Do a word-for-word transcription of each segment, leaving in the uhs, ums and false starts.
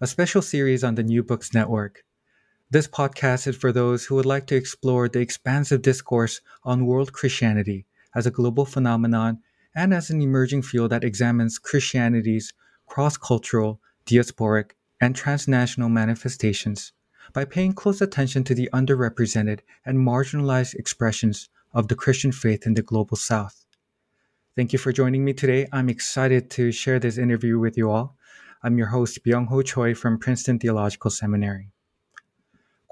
a special series on the New Books Network. This podcast is for those who would like to explore the expansive discourse on world Christianity as a global phenomenon and as an emerging field that examines Christianity's cross-cultural, diasporic, and transnational manifestations by paying close attention to the underrepresented and marginalized expressions of the Christian faith in the Global South. Thank you for joining me today. I'm excited to share this interview with you all. I'm your host, Byung-Ho Choi from Princeton Theological Seminary.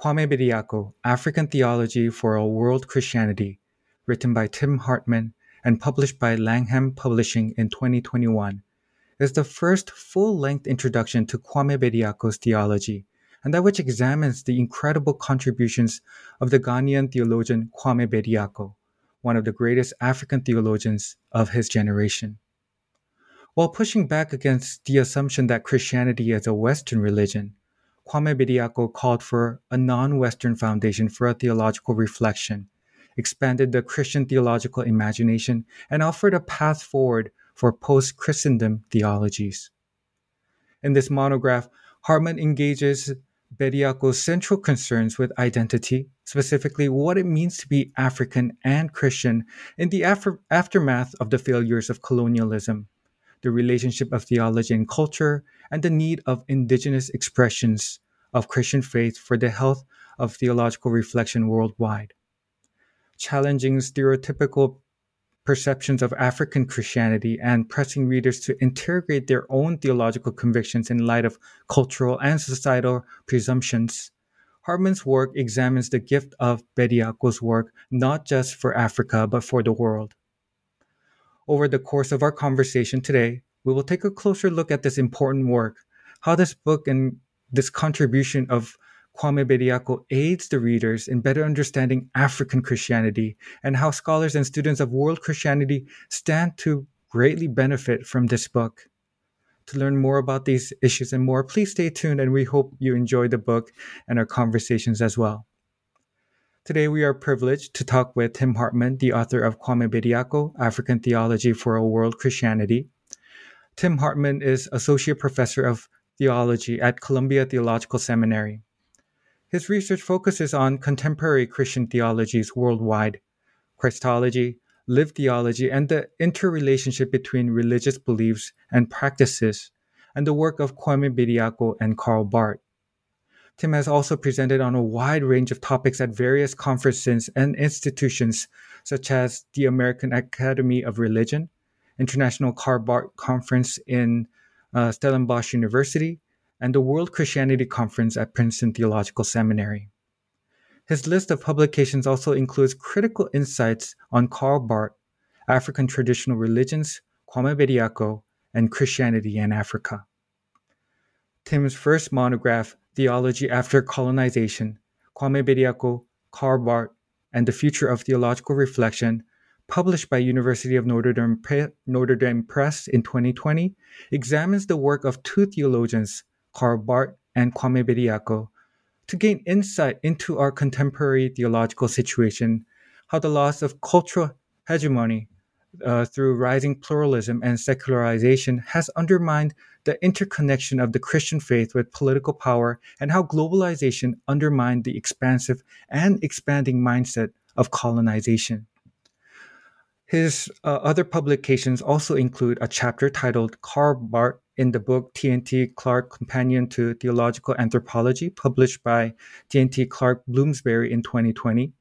Kwame Bediako, African Theology for a World Christianity, written by Tim Hartman and published by Langham Publishing in twenty twenty-one, is the first full-length introduction to Kwame Bediako's theology, and that which examines the incredible contributions of the Ghanaian theologian Kwame Bediako, one of the greatest African theologians of his generation. While pushing back against the assumption that Christianity is a Western religion, Kwame Bediako called for a non-Western foundation for a theological reflection, expanded the Christian theological imagination, and offered a path forward for post-Christendom theologies. In this monograph, Hartman engages Bediako's central concerns with identity, specifically what it means to be African and Christian in the after- aftermath of the failures of colonialism, the relationship of theology and culture, and the need of indigenous expressions of Christian faith for the health of theological reflection worldwide. Challenging stereotypical perceptions of African Christianity and pressing readers to interrogate their own theological convictions in light of cultural and societal presumptions, Hartman's work examines the gift of Bediako's work not just for Africa but for the world. Over the course of our conversation today, we will take a closer look at this important work, how this book and this contribution of Kwame Bediako aids the readers in better understanding African Christianity, and how scholars and students of world Christianity stand to greatly benefit from this book. To learn more about these issues and more, please stay tuned, and we hope you enjoy the book and our conversations as well. Today, we are privileged to talk with Tim Hartman, the author of Kwame Bediako, African Theology for a World Christianity. Tim Hartman is Associate Professor of Theology at Columbia Theological Seminary. His research focuses on contemporary Christian theologies worldwide, Christology, lived theology, and the interrelationship between religious beliefs and practices, and the work of Kwame Bediako and Karl Barth. Tim has also presented on a wide range of topics at various conferences and institutions, such as the American Academy of Religion, International Karl Barth Conference in uh, Stellenbosch University, and the World Christianity Conference at Princeton Theological Seminary. His list of publications also includes critical insights on Karl Barth, African traditional religions, Kwame Bediako, and Christianity in Africa. Tim's first monograph, Theology After Colonization, Kwame Bediako, Karl Barth, and the Future of Theological Reflection, published by University of Notre Dame, Pre- Notre Dame Press in twenty twenty, examines the work of two theologians, Karl Barth and Kwame Bediako, to gain insight into our contemporary theological situation, how the loss of cultural hegemony Uh, through rising pluralism and secularization has undermined the interconnection of the Christian faith with political power, and how globalization undermined the expansive and expanding mindset of colonization. His uh, other publications also include a chapter titled Karl Barth in the book T N T Clark Companion to Theological Anthropology, published by T N T Clark Bloomsbury in twenty twenty,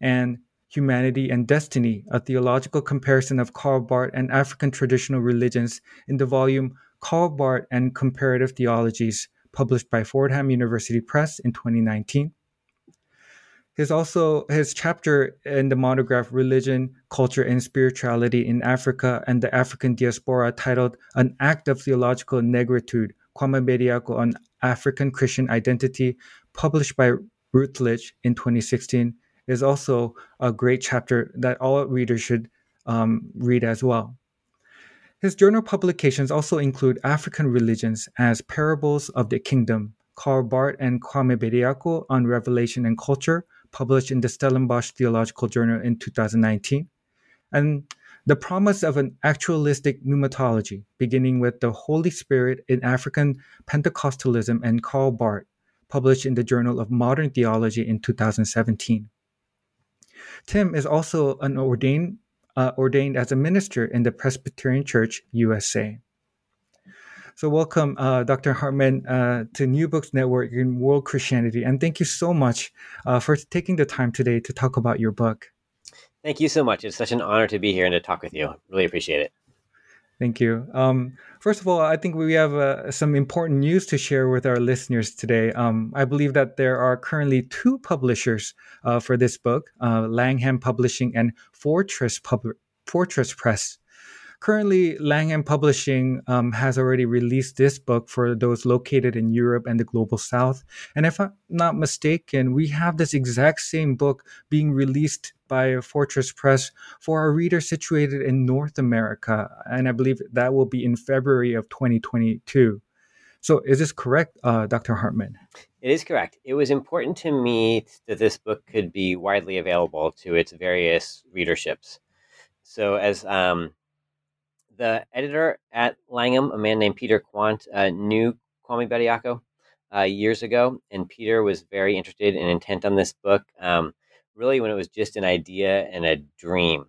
and Humanity and Destiny, a theological comparison of Karl Barth and African traditional religions in the volume Karl Barth and Comparative Theologies, published by Fordham University Press in twenty nineteen. His also his chapter in the monograph Religion, Culture, and Spirituality in Africa and the African Diaspora, titled An Act of Theological Negritude, Kwame Bediako on African Christian Identity, published by Routledge in twenty sixteen, is also a great chapter that all readers should um, read as well. His journal publications also include African Religions as Parables of the Kingdom, Karl Barth and Kwame Bediako on Revelation and Culture, published in the Stellenbosch Theological Journal in two thousand nineteen, and The Promise of an Actualistic Pneumatology, beginning with the Holy Spirit in African Pentecostalism and Karl Barth, published in the Journal of Modern Theology in two thousand seventeen. Tim is also an ordained, uh, ordained as a minister in the Presbyterian Church, U S A. So welcome, uh, Doctor Hartman, uh, to New Books Network in World Christianity. And thank you so much uh, for taking the time today to talk about your book. Thank you so much. It's such an honor to be here and to talk with you. Really appreciate it. Thank you. Um, first of all, I think we have uh, some important news to share with our listeners today. Um, I believe that there are currently two publishers uh, for this book, uh, Langham Publishing and Fortress, Pub- Fortress Press. Currently, Langham Publishing um, has already released this book for those located in Europe and the Global South. And if I'm not mistaken, we have this exact same book being released by Fortress Press for our readers situated in North America. And I believe that will be in February of twenty twenty-two. So is this correct, uh, Doctor Hartman? It is correct. It was important to me that this book could be widely available to its various readerships. So as... Um, The editor at Langham, a man named Peter Quant, uh, knew Kwame Bediako uh, years ago, and Peter was very interested and intent on this book, um, really when it was just an idea and a dream.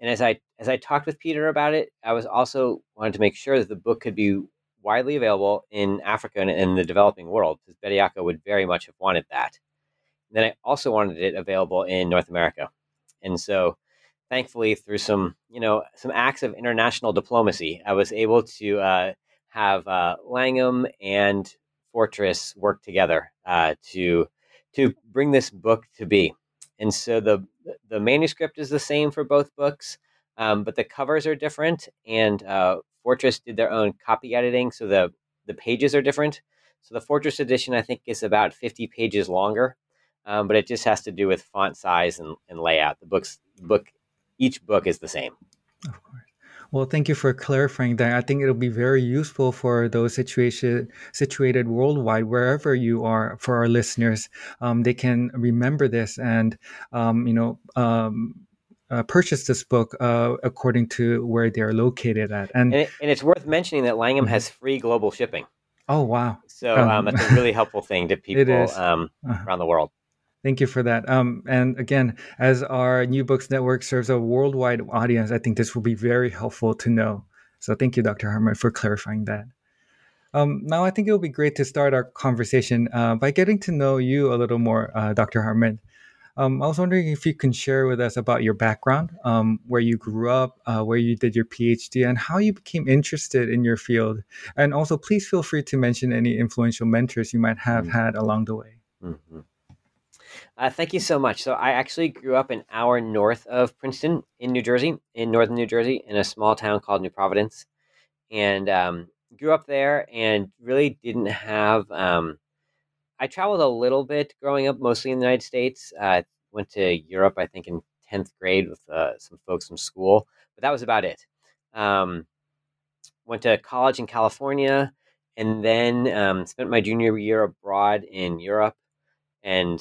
And as I as I talked with Peter about it, I was also wanted to make sure that the book could be widely available in Africa and in the developing world, because Bediako would very much have wanted that. And then I also wanted it available in North America. And so thankfully, through some, you know, some acts of international diplomacy, I was able to uh, have uh, Langham and Fortress work together uh, to to bring this book to be. And so the the manuscript is the same for both books, um, but the covers are different. And uh, Fortress did their own copy editing, so the the pages are different. So the Fortress edition, I think, is about fifty pages longer, um, but it just has to do with font size and, and layout. The book's book. Each book is the same. Of course. Well, thank you for clarifying that. I think it'll be very useful for those situation, situated worldwide, wherever you are, for our listeners. Um, they can remember this and, um, you know, um, uh, purchase this book uh, according to where they're located at. And and, it, and it's worth mentioning that Langham mm-hmm. has free global shipping. Oh, wow. So um, um, that's a really helpful thing to people um, uh-huh. around the world. Thank you for that. Um, and again, as our New Books Network serves a worldwide audience, I think this will be very helpful to know. So thank you, Doctor Hartman, for clarifying that. Um, now, I think it would be great to start our conversation uh, by getting to know you a little more, uh, Doctor Hartman. Um, I was wondering if you can share with us about your background, um, where you grew up, uh, where you did your PhD, and how you became interested in your field. And also, please feel free to mention any influential mentors you might have mm-hmm. had along the way. Mm-hmm. Uh, thank you so much. So I actually grew up an hour north of Princeton in New Jersey, in northern New Jersey, in a small town called New Providence, and um, grew up there and really didn't have, um, I traveled a little bit growing up, mostly in the United States. Uh, went to Europe, I think, in tenth grade with uh, some folks from school, but that was about it. Um, went to college in California and then um, spent my junior year abroad in Europe and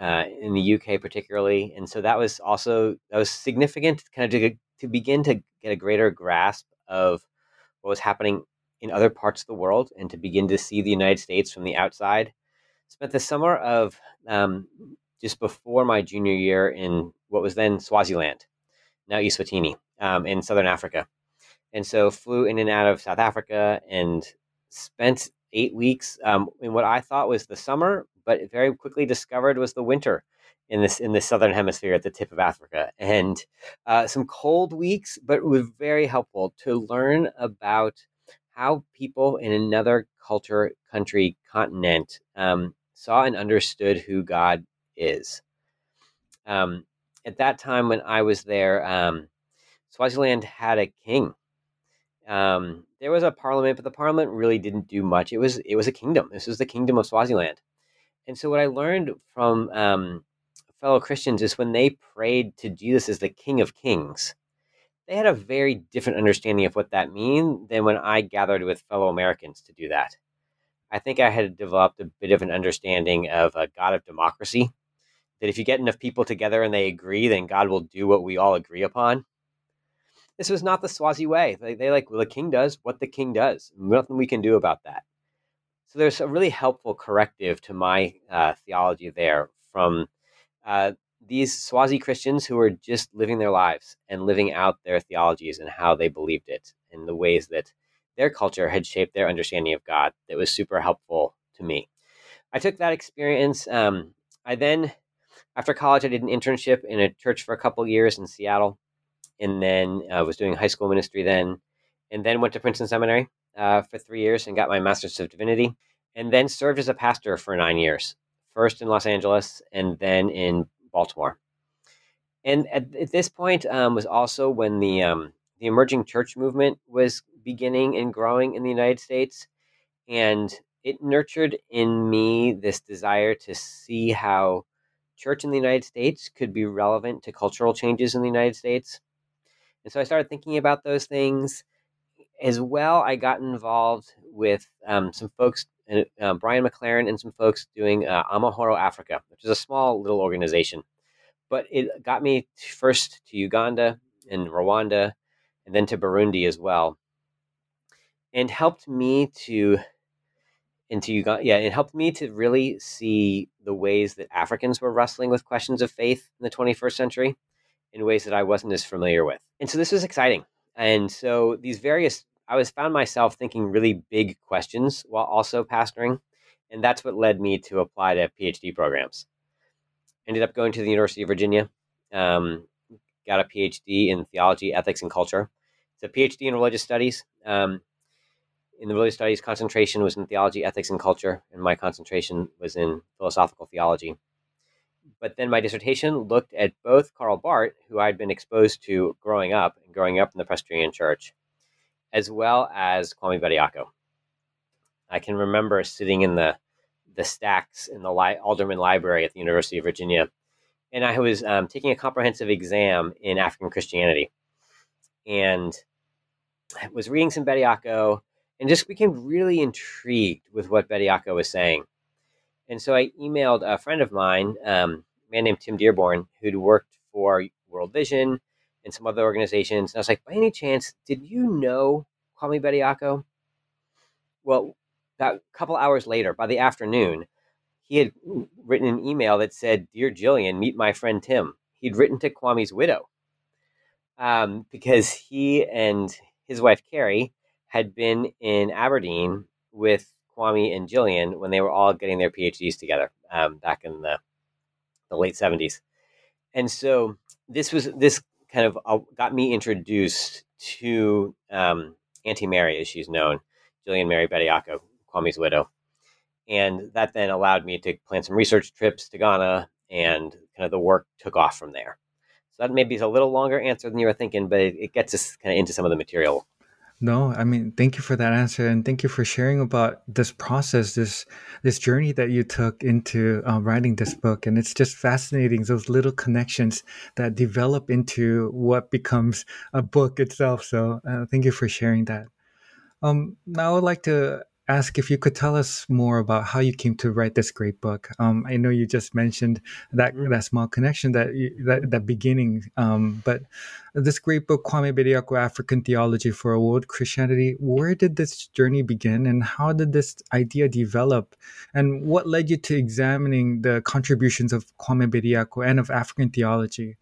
Uh, in the U K particularly. And so that was also, that was significant kind of to, to begin to get a greater grasp of what was happening in other parts of the world and to begin to see the United States from the outside. Spent the summer of um, just before my junior year in what was then Swaziland. now Eswatini, um, in southern Africa. And so flew in and out of South Africa and spent eight weeks um, in what I thought was the summer, but very quickly discovered was the winter in this in the southern hemisphere at the tip of Africa. And uh, some cold weeks, but it was very helpful to learn about how people in another culture, country, continent um, saw and understood who God is. Um, at that time when I was there, um, Swaziland had a king. Um, there was a parliament, but the parliament really didn't do much. It was it was a kingdom. This was the kingdom of Swaziland. And so what I learned from um, fellow Christians is when they prayed to Jesus as the King of Kings, they had a very different understanding of what that means than when I gathered with fellow Americans to do that. I think I had developed a bit of an understanding of a God of democracy, that if you get enough people together and they agree, then God will do what we all agree upon. This was not the Swazi way. They, they like, well, the king does what the king does. Nothing we can do about that. So there's a really helpful corrective to my uh, theology there from uh, these Swazi Christians who were just living their lives and living out their theologies and how they believed it and the ways that their culture had shaped their understanding of God. That was super helpful to me. I took that experience. Um, I then, after college, I did an internship in a church for a couple years in Seattle. And then I uh, was doing high school ministry then, and then went to Princeton Seminary uh, for three years and got my master's of divinity, and then served as a pastor for nine years, first in Los Angeles and then in Baltimore. And at, at this point um, was also when the um, the emerging church movement was beginning and growing in the United States. And it nurtured in me this desire to see how church in the United States could be relevant to cultural changes in the United States. And so I started thinking about those things. As well, I got involved with um, some folks, uh, Brian McLaren and some folks doing uh, Amahoro Africa, which is a small little organization. But it got me first to Uganda and Rwanda, and then to Burundi as well. And helped me to, into Uganda, yeah, it helped me to really see the ways that Africans were wrestling with questions of faith in the twenty-first century. In ways that I wasn't as familiar with. And so this was exciting. And so these various, I was found myself thinking really big questions while also pastoring. And that's what led me to apply to PhD programs. Ended up going to the University of Virginia, um, got a PhD in theology, ethics, and culture. It's a PhD in religious studies. Um, in the religious studies concentration was in theology, ethics, and culture. And my concentration was in philosophical theology. But then my dissertation looked at both Karl Barth, who I'd been exposed to growing up and growing up in the Presbyterian Church, as well as Kwame Bediako. I can remember sitting in the the stacks in the li- Alderman Library at the University of Virginia, and I was um, taking a comprehensive exam in African Christianity, and I was reading some Bediako, and just became really intrigued with what Bediako was saying. And so I emailed a friend of mine, um, a man named Tim Dearborn, who'd worked for World Vision and some other organizations. And I was like, by any chance, did you know Kwame Bediako? Well, about a couple hours later, by the afternoon, he had written an email that said, "Dear Jillian, meet my friend Tim." He'd written to Kwame's widow um, because he and his wife, Carrie, had been in Aberdeen with Kwame and Jillian when they were all getting their PhDs together um, back in the, the late seventies. And so this was this kind of uh, got me introduced to um, Auntie Mary, as she's known, Jillian Mary Bediako, Kwame's widow. And that then allowed me to plan some research trips to Ghana, and kind of the work took off from there. So that maybe is a little longer answer than you were thinking, but it, it gets us kind of into some of the material. No, I mean, thank you for that answer, and thank you for sharing about this process, this this journey that you took into uh, writing this book. And it's just fascinating, those little connections that develop into what becomes a book itself. So uh, thank you for sharing that. Um, now I would like to ask if you could tell us more about how you came to write this great book. Um, I know you just mentioned that that small connection, that you, that, that beginning, um, but this great book, Kwame Bediako, African Theology for a World Christianity, where did this journey begin and how did this idea develop? And what led you to examining the contributions of Kwame Bediako and of African theology?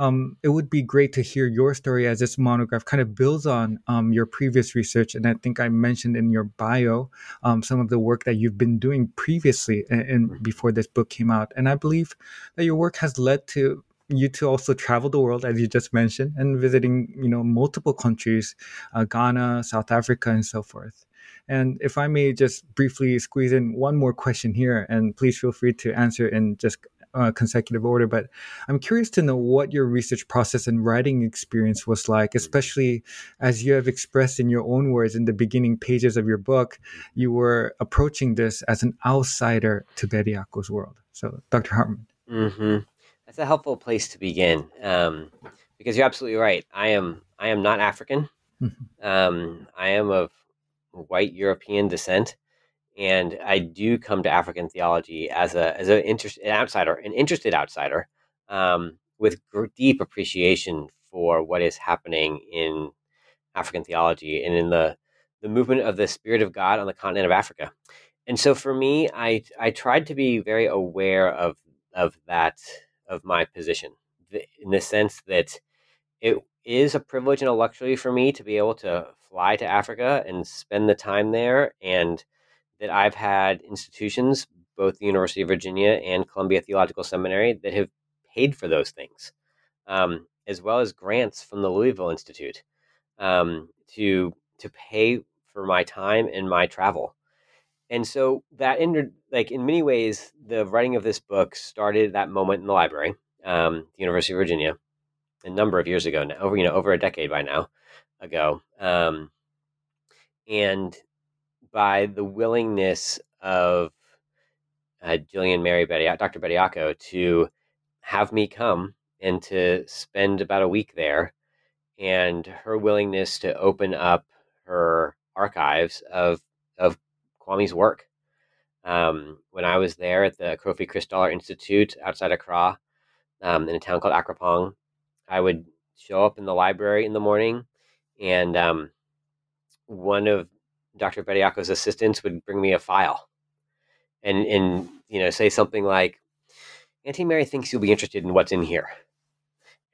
Um, it would be great to hear your story, as this monograph kind of builds on um, your previous research. And I think I mentioned in your bio um, some of the work that you've been doing previously and, and before this book came out. And I believe that your work has led to you to also travel the world, as you just mentioned, and visiting, you know, multiple countries, uh, Ghana, South Africa, and so forth. And if I may just briefly squeeze in one more question here, and please feel free to answer in just uh, consecutive order. But I'm curious to know what your research process and writing experience was like, especially as you have expressed in your own words in the beginning pages of your book, you were approaching this as an outsider to Bediako's world. So, Doctor Hartman. Mm-hmm. That's a helpful place to begin, um, because you're absolutely right. I am I am not African. Mm-hmm. Um, I am of white European descent, and I do come to African theology as a as an interest, an outsider, an interested outsider, um, with gr- deep appreciation for what is happening in African theology and in the the movement of the Spirit of God on the continent of Africa. And so, for me, I I tried to be very aware of of that, of my position, in the sense that it is a privilege and a luxury for me to be able to fly to Africa and spend the time there, and that I've had institutions, both the University of Virginia and Columbia Theological Seminary, that have paid for those things, um, as well as grants from the Louisville Institute, um, to to pay for my time and my travel. And so that, in, like in many ways, the writing of this book started that moment in the library, um, the University of Virginia, a number of years ago now, over you know over a decade by now, ago, um, and by the willingness of uh, Jillian Mary Bediako, Doctor Bediako, to have me come and to spend about a week there, and her willingness to open up her archives of of Kwame's work. Um, when I was there at the Akrofi-Christaller Institute outside Accra, um, in a town called Akropong, I would show up in the library in the morning, and um, one of Doctor Bediako's assistants would bring me a file, and and you know say something like, "Auntie Mary thinks you'll be interested in what's in here."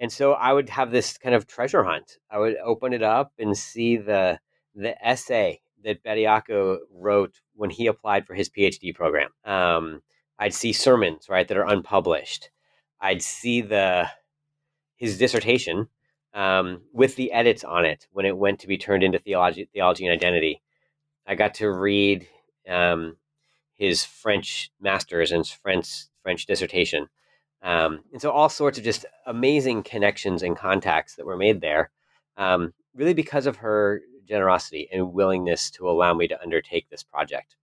And so I would have this kind of treasure hunt. I would open it up and see the the essay that Bediako wrote when he applied for his PhD program. Um, I'd see sermons, right, that are unpublished. I'd see the his dissertation um, with the edits on it when it went to be turned into theology, theology and identity. I got to read um, his French masters and French French dissertation, um, and so all sorts of just amazing connections and contacts that were made there, um, really because of her generosity and willingness to allow me to undertake this project.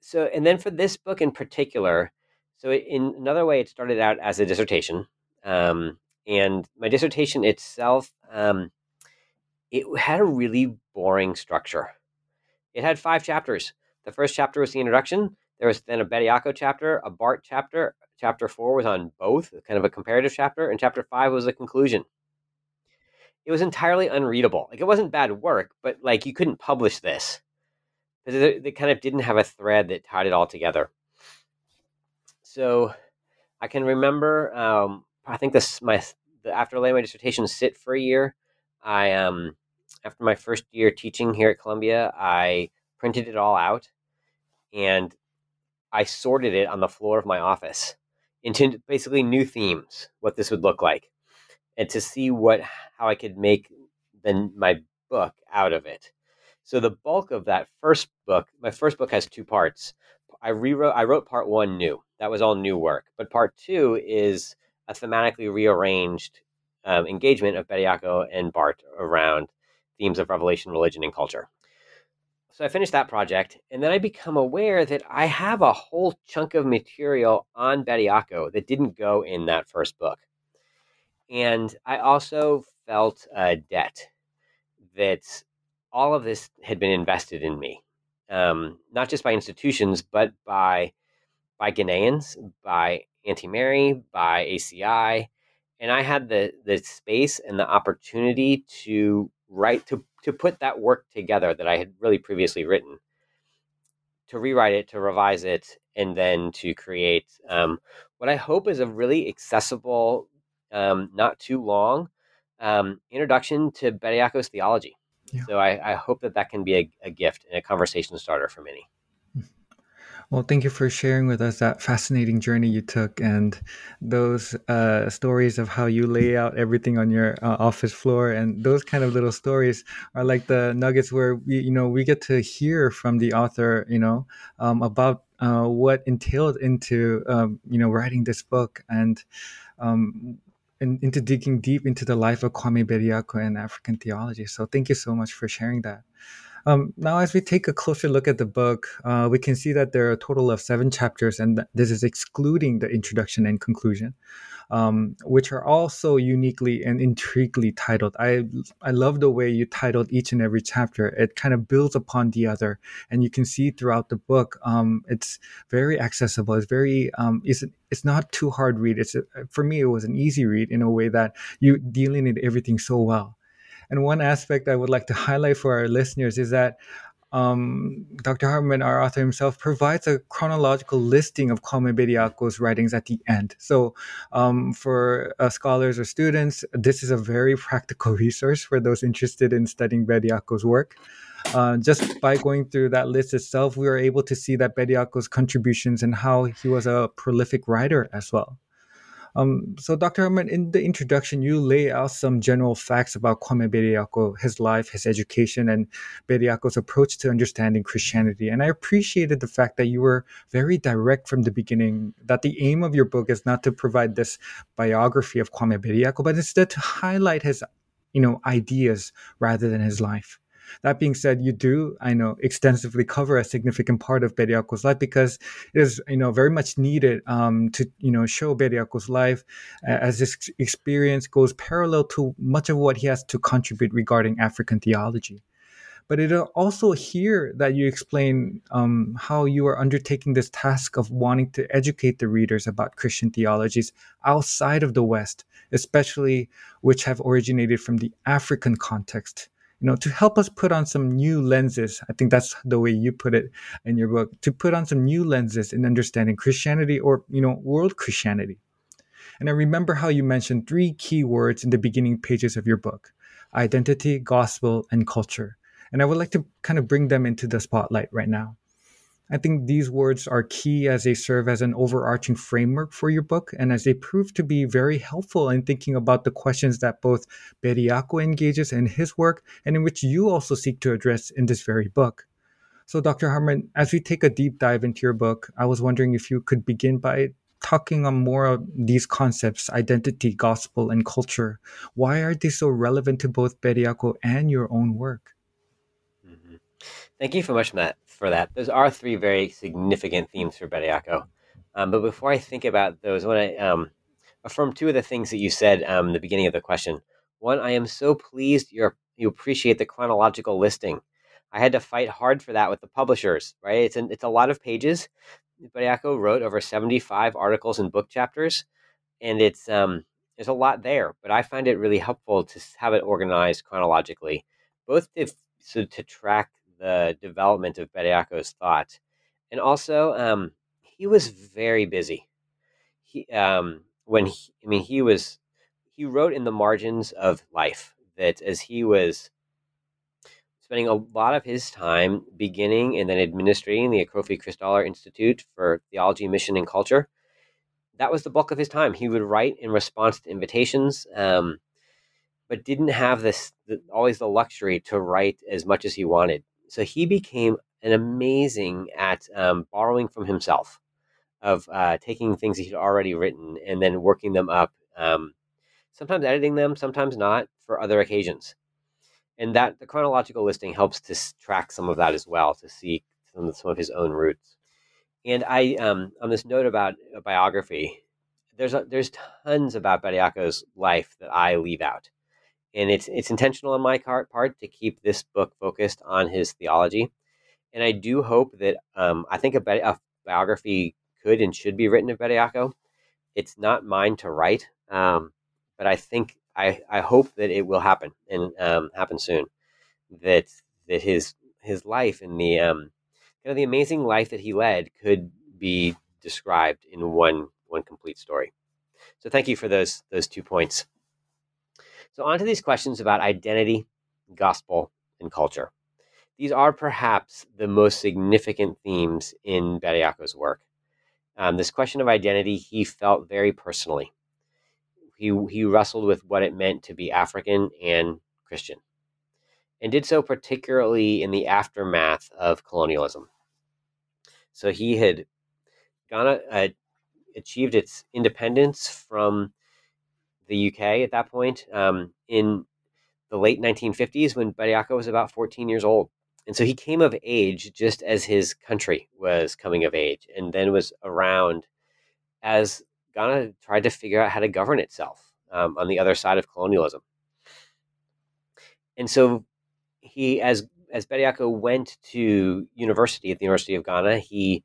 So, and then for this book in particular, so in another way, it started out as a dissertation. Um, and my dissertation itself, um, it had a really boring structure. It had five chapters. The first chapter was the introduction. There was then a Bediako chapter, a Barth chapter. Chapter four was on both, kind of a comparative chapter. And chapter five was the conclusion. It was entirely unreadable. Like, it wasn't bad work, but like, you couldn't publish this because they kind of didn't have a thread that tied it all together. So I can remember, um, I think this, my, the, after letting my dissertation sit for a year, I, um, after my first year teaching here at Columbia, I printed it all out and I sorted it on the floor of my office into basically new themes, what this would look like, and to see what how I could make then my book out of it. So the bulk of that first book, my first book has two parts. I rewrote, I wrote part one new. That was all new work. But part two is a thematically rearranged um, engagement of Bediako and Barth around themes of revelation, religion, and culture. So I finished that project, and then I become aware that I have a whole chunk of material on Bediako that didn't go in that first book. And I also felt a debt that all of this had been invested in me, um, not just by institutions, but by by Ghanaians, by Auntie Mary, by A C I. And I had the the space and the opportunity to write, to, to put that work together that I had really previously written, to rewrite it, to revise it, and then to create um, what I hope is a really accessible um, not too long, um, Introduction to Bediako's Theology. Yeah. So I, I hope that that can be a, a gift and a conversation starter for many. Well, thank you for sharing with us that fascinating journey you took and those uh, stories of how you lay out everything on your uh, office floor. And those kind of little stories are like the nuggets where, we, you know, we get to hear from the author, you know, um, about uh, what entailed into, um, you know, writing this book and, um, and into digging deep into the life of Kwame Bediako and African theology. So thank you so much for sharing that. Um, now, as we take a closer look at the book, uh, we can see that there are a total of seven chapters, and th- this is excluding the introduction and conclusion, um, which are also uniquely and intriguingly titled. I I love the way you titled each and every chapter. It kind of builds upon the other, and you can see throughout the book, um, it's very accessible. It's very um, it's it's not too hard read. It's a, for me, it was an easy read in a way that you delineate everything so well. And one aspect I would like to highlight for our listeners is that um, Doctor Hartman, our author himself, provides a chronological listing of Kwame Bediako's writings at the end. So um, for uh, scholars or students, this is a very practical resource for those interested in studying Bediako's work. Uh, just by going through that list itself, we were able to see that Bediako's contributions and how he was a prolific writer as well. Um, so, Doctor Hartman, in the introduction, you lay out some general facts about Kwame Bediako, his life, his education, and Bediako's approach to understanding Christianity. And I appreciated the fact that you were very direct from the beginning, that the aim of your book is not to provide this biography of Kwame Bediako, but instead to highlight his, you know, ideas rather than his life. That being said, you do, I know, extensively cover a significant part of Bediako's life because it is, you know, very much needed um, to, you know, show Bediako's life uh, as this experience goes parallel to much of what he has to contribute regarding African theology. But it also here that you explain um, how you are undertaking this task of wanting to educate the readers about Christian theologies outside of the West, especially which have originated from the African context. You know, to help us put on some new lenses, I think that's the way you put it in your book, to put on some new lenses in understanding Christianity or, you know, world Christianity. And I remember how you mentioned three key words in the beginning pages of your book, identity, gospel, and culture. And I would like to kind of bring them into the spotlight right now. I think these words are key as they serve as an overarching framework for your book and as they prove to be very helpful in thinking about the questions that both Bediako engages in his work and in which you also seek to address in this very book. So, Doctor Hartman, as we take a deep dive into your book, I was wondering if you could begin by talking on more of these concepts, identity, gospel, and culture. Why are they so relevant to both Bediako and your own work? Mm-hmm. Thank you so much, Matt, for that. Those are three very significant themes for Bediako. Um, but before I think about those, I want to um, affirm two of the things that you said um, in the beginning of the question. One, I am so pleased you're, you appreciate the chronological listing. I had to fight hard for that with the publishers, right? It's, an, it's a lot of pages. Bediako wrote over seventy-five articles and book chapters, and it's um, there's a lot there. But I find it really helpful to have it organized chronologically, both to, so to track the development of Bediako's thought. And also, um, he was very busy. He, um, when he, I mean, he was, he wrote in the margins of life that as he was spending a lot of his time beginning and then administrating the Akrofi-Christaller Institute for Theology, Mission, and Culture, that was the bulk of his time. He would write in response to invitations, um, but didn't have this, the, always the luxury to write as much as he wanted. So he became an amazing at um, borrowing from himself, of uh, taking things he'd already written and then working them up, um, sometimes editing them, sometimes not, for other occasions. And that the chronological listing helps to track some of that as well, to see some, some of his own roots. And I, um, on this note about a biography, there's a, there's tons about Bediako's life that I leave out. And it's it's intentional on my part to keep this book focused on his theology. And I do hope that, um, I think a, bi- a biography could and should be written of Bediako. It's not mine to write, um, but I think, I, I hope that it will happen and um, happen soon. That that his his life and the, um, you know, the amazing life that he led could be described in one one complete story. So thank you for those, those two points. So on to these questions about identity, gospel, and culture. These are perhaps the most significant themes in Bediako's work. Um, this question of identity, he felt very personally. He he wrestled with what it meant to be African and Christian, and did so particularly in the aftermath of colonialism. So he had Ghana uh, achieved its independence from the U K at that point um, in the late nineteen fifties when Bediako was about fourteen years old. And so he came of age just as his country was coming of age, and then was around as Ghana tried to figure out how to govern itself um, on the other side of colonialism. And so he, as as Bediako went to university at the University of Ghana, he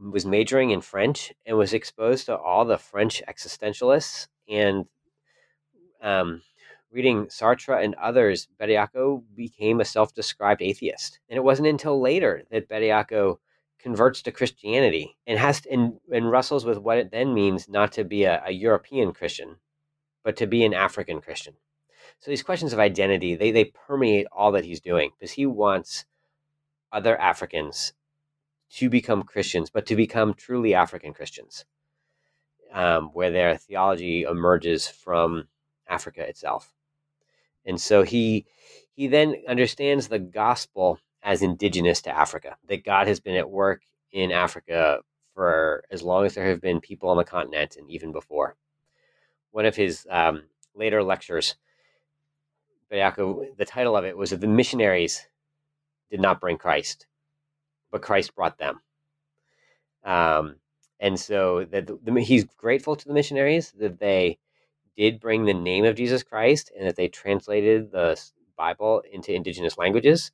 was majoring in French and was exposed to all the French existentialists. And um, reading Sartre and others, Bediako became a self-described atheist. And it wasn't until later that Bediako converts to Christianity and has to, and, and wrestles with what it then means not to be a, a European Christian, but to be an African Christian. So these questions of identity, they they permeate all that he's doing, because he wants other Africans to become Christians, but to become truly African Christians, um, where their theology emerges from Africa itself. And so he he then understands the gospel as indigenous to Africa, that God has been at work in Africa for as long as there have been people on the continent, and even before. One of his um, later lectures, Bediako, the title of it was that the missionaries did not bring Christ, but Christ brought them. Um, and so that the, the, he's grateful to the missionaries that they did bring the name of Jesus Christ and that they translated the Bible into indigenous languages.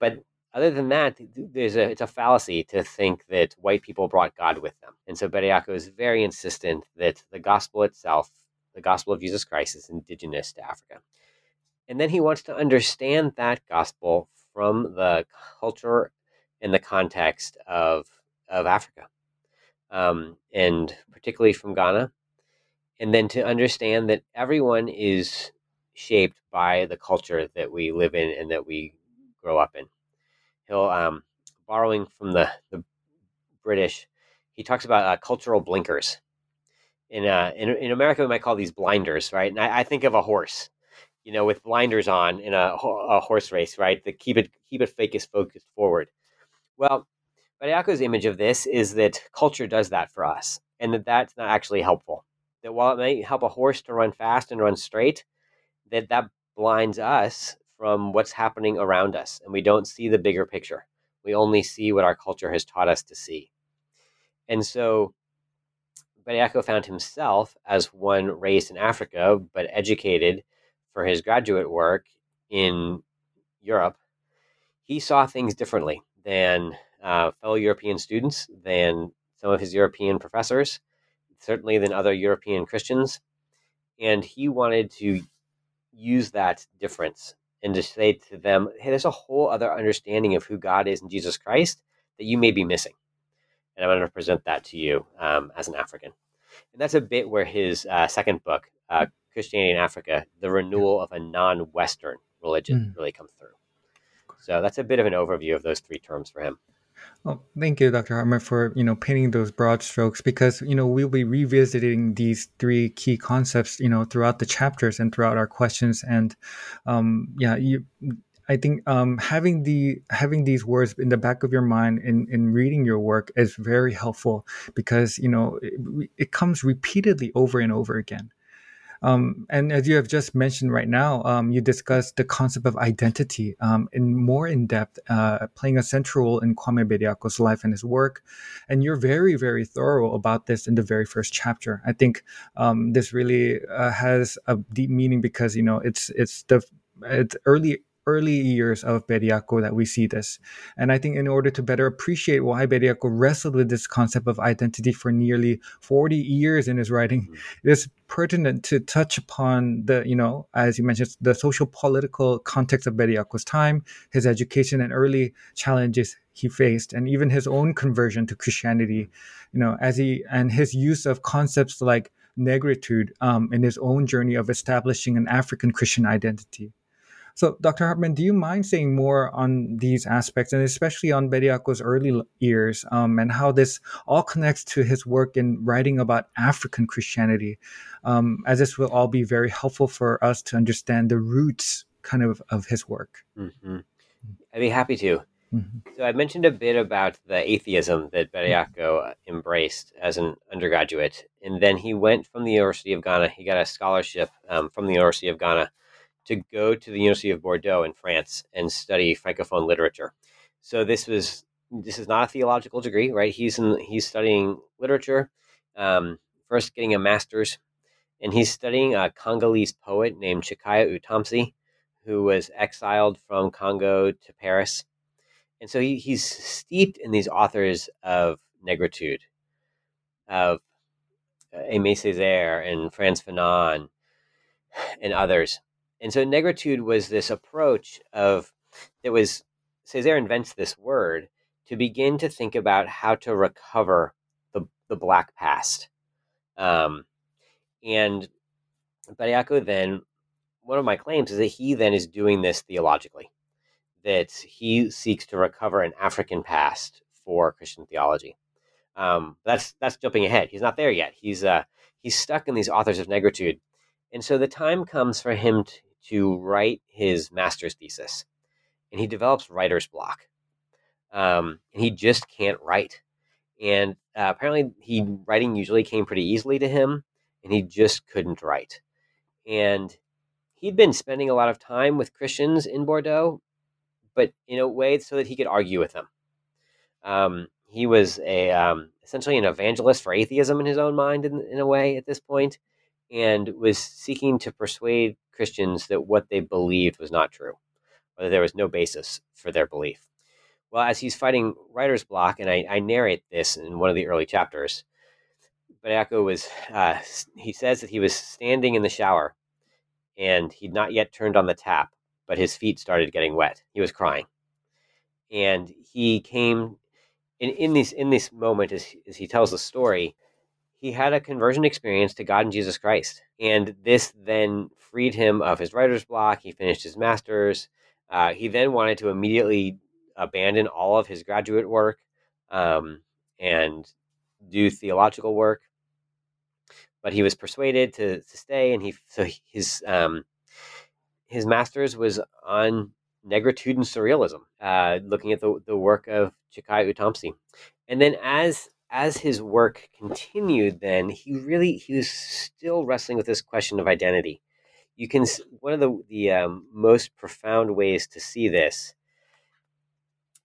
But other than that, there's a, it's a fallacy to think that white people brought God with them. And so Bediako is very insistent that the gospel itself, the gospel of Jesus Christ, is indigenous to Africa. And then he wants to understand that gospel from the culture and the context of, of Africa, um, and particularly from Ghana. And then to understand that everyone is shaped by the culture that we live in and that we grow up in. He'll, um, borrowing from the, the British, he talks about uh, cultural blinkers. In, uh, in in America, we might call these blinders, right? And I, I think of a horse, you know, with blinders on in a, a horse race, right? The keep it keep it fake is focused forward. Well, Bediako's image of this is that culture does that for us, and that that's not actually helpful. That while it may help a horse to run fast and run straight, that that blinds us from what's happening around us, and we don't see the bigger picture. We only see what our culture has taught us to see. And so Bediako found himself as one raised in Africa, but educated for his graduate work in Europe. He saw things differently than uh, fellow European students, than some of his European professors, certainly than other European Christians. And he wanted to use that difference and to say to them, hey, there's a whole other understanding of who God is in Jesus Christ that you may be missing. And I'm going to present that to you um, as an African. And that's a bit where his uh, second book, uh, Christianity in Africa, The Renewal of a Non-Western Religion, mm. really comes through. So that's a bit of an overview of those three terms for him. Well, thank you, Doctor Hartman, for, you know, painting those broad strokes, because, you know, we'll be revisiting these three key concepts, you know, throughout the chapters and throughout our questions. And um, yeah, you, I think um, having the having these words in the back of your mind in, in reading your work is very helpful, because, you know, it, it comes repeatedly over and over again. Um, and as you have just mentioned right now, um, you discussed the concept of identity um, in more in depth, uh, playing a central role in Kwame Bediako's life and his work. And you're very, very thorough about this in the very first chapter. I think um, this really uh, has a deep meaning, because, you know, it's it's the it's early. early years of Bediako that we see this. And I think in order to better appreciate why Bediako wrestled with this concept of identity for nearly forty years in his writing, mm-hmm. it is pertinent to touch upon the, you know, as you mentioned, the social political context of Bediako's time, his education and early challenges he faced, and even his own conversion to Christianity, you know, as he, and his use of concepts like Negritude um, in his own journey of establishing an African Christian identity. So, Doctor Hartman, do you mind saying more on these aspects, and especially on Bediako's early years, um, and how this all connects to his work in writing about African Christianity, um, as this will all be very helpful for us to understand the roots kind of of his work? Mm-hmm. I'd be happy to. Mm-hmm. So I mentioned a bit about the atheism that Bediako embraced as an undergraduate, and then he went from the University of Ghana. He got a scholarship um, from the University of Ghana to go to the University of Bordeaux in France and study Francophone literature. So this was this is not a theological degree, right? He's in, he's studying literature, um, first getting a master's, and he's studying a Congolese poet named Tchicaya U Tam'si, who was exiled from Congo to Paris. And so he, he's steeped in these authors of Negritude, of Aimé Césaire and Frantz Fanon and others. And so Negritude was this approach of, it was, Césaire invents this word to begin to think about how to recover the, the Black past. Um, and Bediako then, one of my claims is that he then is doing this theologically, that he seeks to recover an African past for Christian theology. Um, that's that's jumping ahead. He's not there yet. He's uh, he's stuck in these authors of Negritude. And so the time comes for him to, to write his master's thesis, and he develops writer's block, um, and he just can't write. And uh, apparently he writing usually came pretty easily to him, and he just couldn't write. And he'd been spending a lot of time with Christians in Bordeaux, but in a way so that he could argue with them. Um, he was a um, essentially an evangelist for atheism in his own mind, in, in a way at this point, and was seeking to persuade Christians that what they believed was not true, or that there was no basis for their belief. Well, as he's fighting writer's block, and I, I narrate this in one of the early chapters, Bediako was, uh, he says that he was standing in the shower, and he'd not yet turned on the tap, but his feet started getting wet. He was crying. And he came, in, in, this, in this moment, as, as he tells the story, he had a conversion experience to God and Jesus Christ. And this then freed him of his writer's block. He finished his master's. Uh, he then wanted to immediately abandon all of his graduate work um, and do theological work. But he was persuaded to, to stay. And he so his um, his master's was on Negritude and Surrealism, uh, looking at the, the work of Tchicaya U Tam'si. And then as... As his work continued, then he really he was still wrestling with this question of identity. You can one of the the um, most profound ways to see this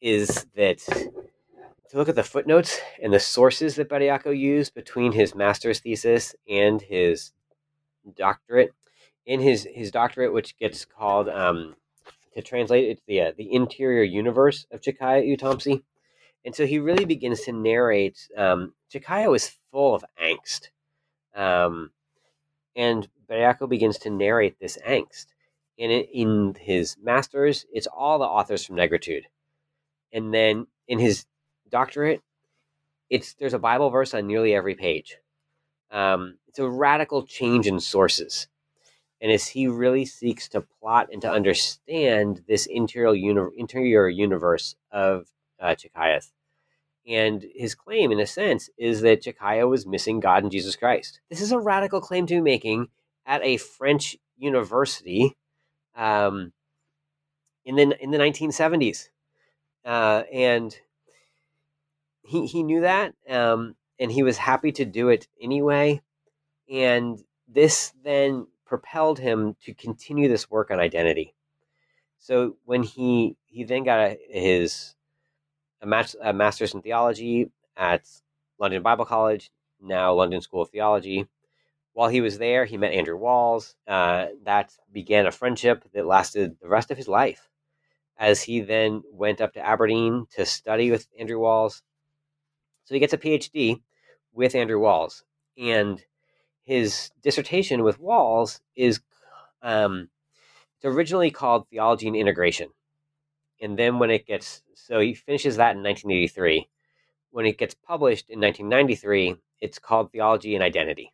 is that to look at the footnotes and the sources that Bediako used between his master's thesis and his doctorate. In his his doctorate, which gets called um, to translate it's the uh, the interior universe of Tchicaya U Tam'si. And so he really begins to narrate. Um, Tchicaya is full of angst. Um, and Bediako begins to narrate this angst. And in, in his master's, it's all the authors from Negritude. And then in his doctorate, it's there's a Bible verse on nearly every page. Um, it's a radical change in sources. And as he really seeks to plot and to understand this interior, uni- interior universe of Uh, Tchicaya. And his claim, in a sense, is that Tchicaya was missing God and Jesus Christ. This is a radical claim to be making at a French university um, in the in the nineteen seventies, uh, and he he knew that, um, and he was happy to do it anyway. And this then propelled him to continue this work on identity. So when he he then got a, his A, mat- a master's in theology at London Bible College, now London School of Theology. While he was there, he met Andrew Walls. Uh, that began a friendship that lasted the rest of his life, as he then went up to Aberdeen to study with Andrew Walls. So he gets a P H D with Andrew Walls. And his dissertation with Walls is um, it's originally called Theology and Integration. And then when it gets, so he finishes that in nineteen eighty-three. When it gets published in nineteen ninety-three, it's called Theology and Identity.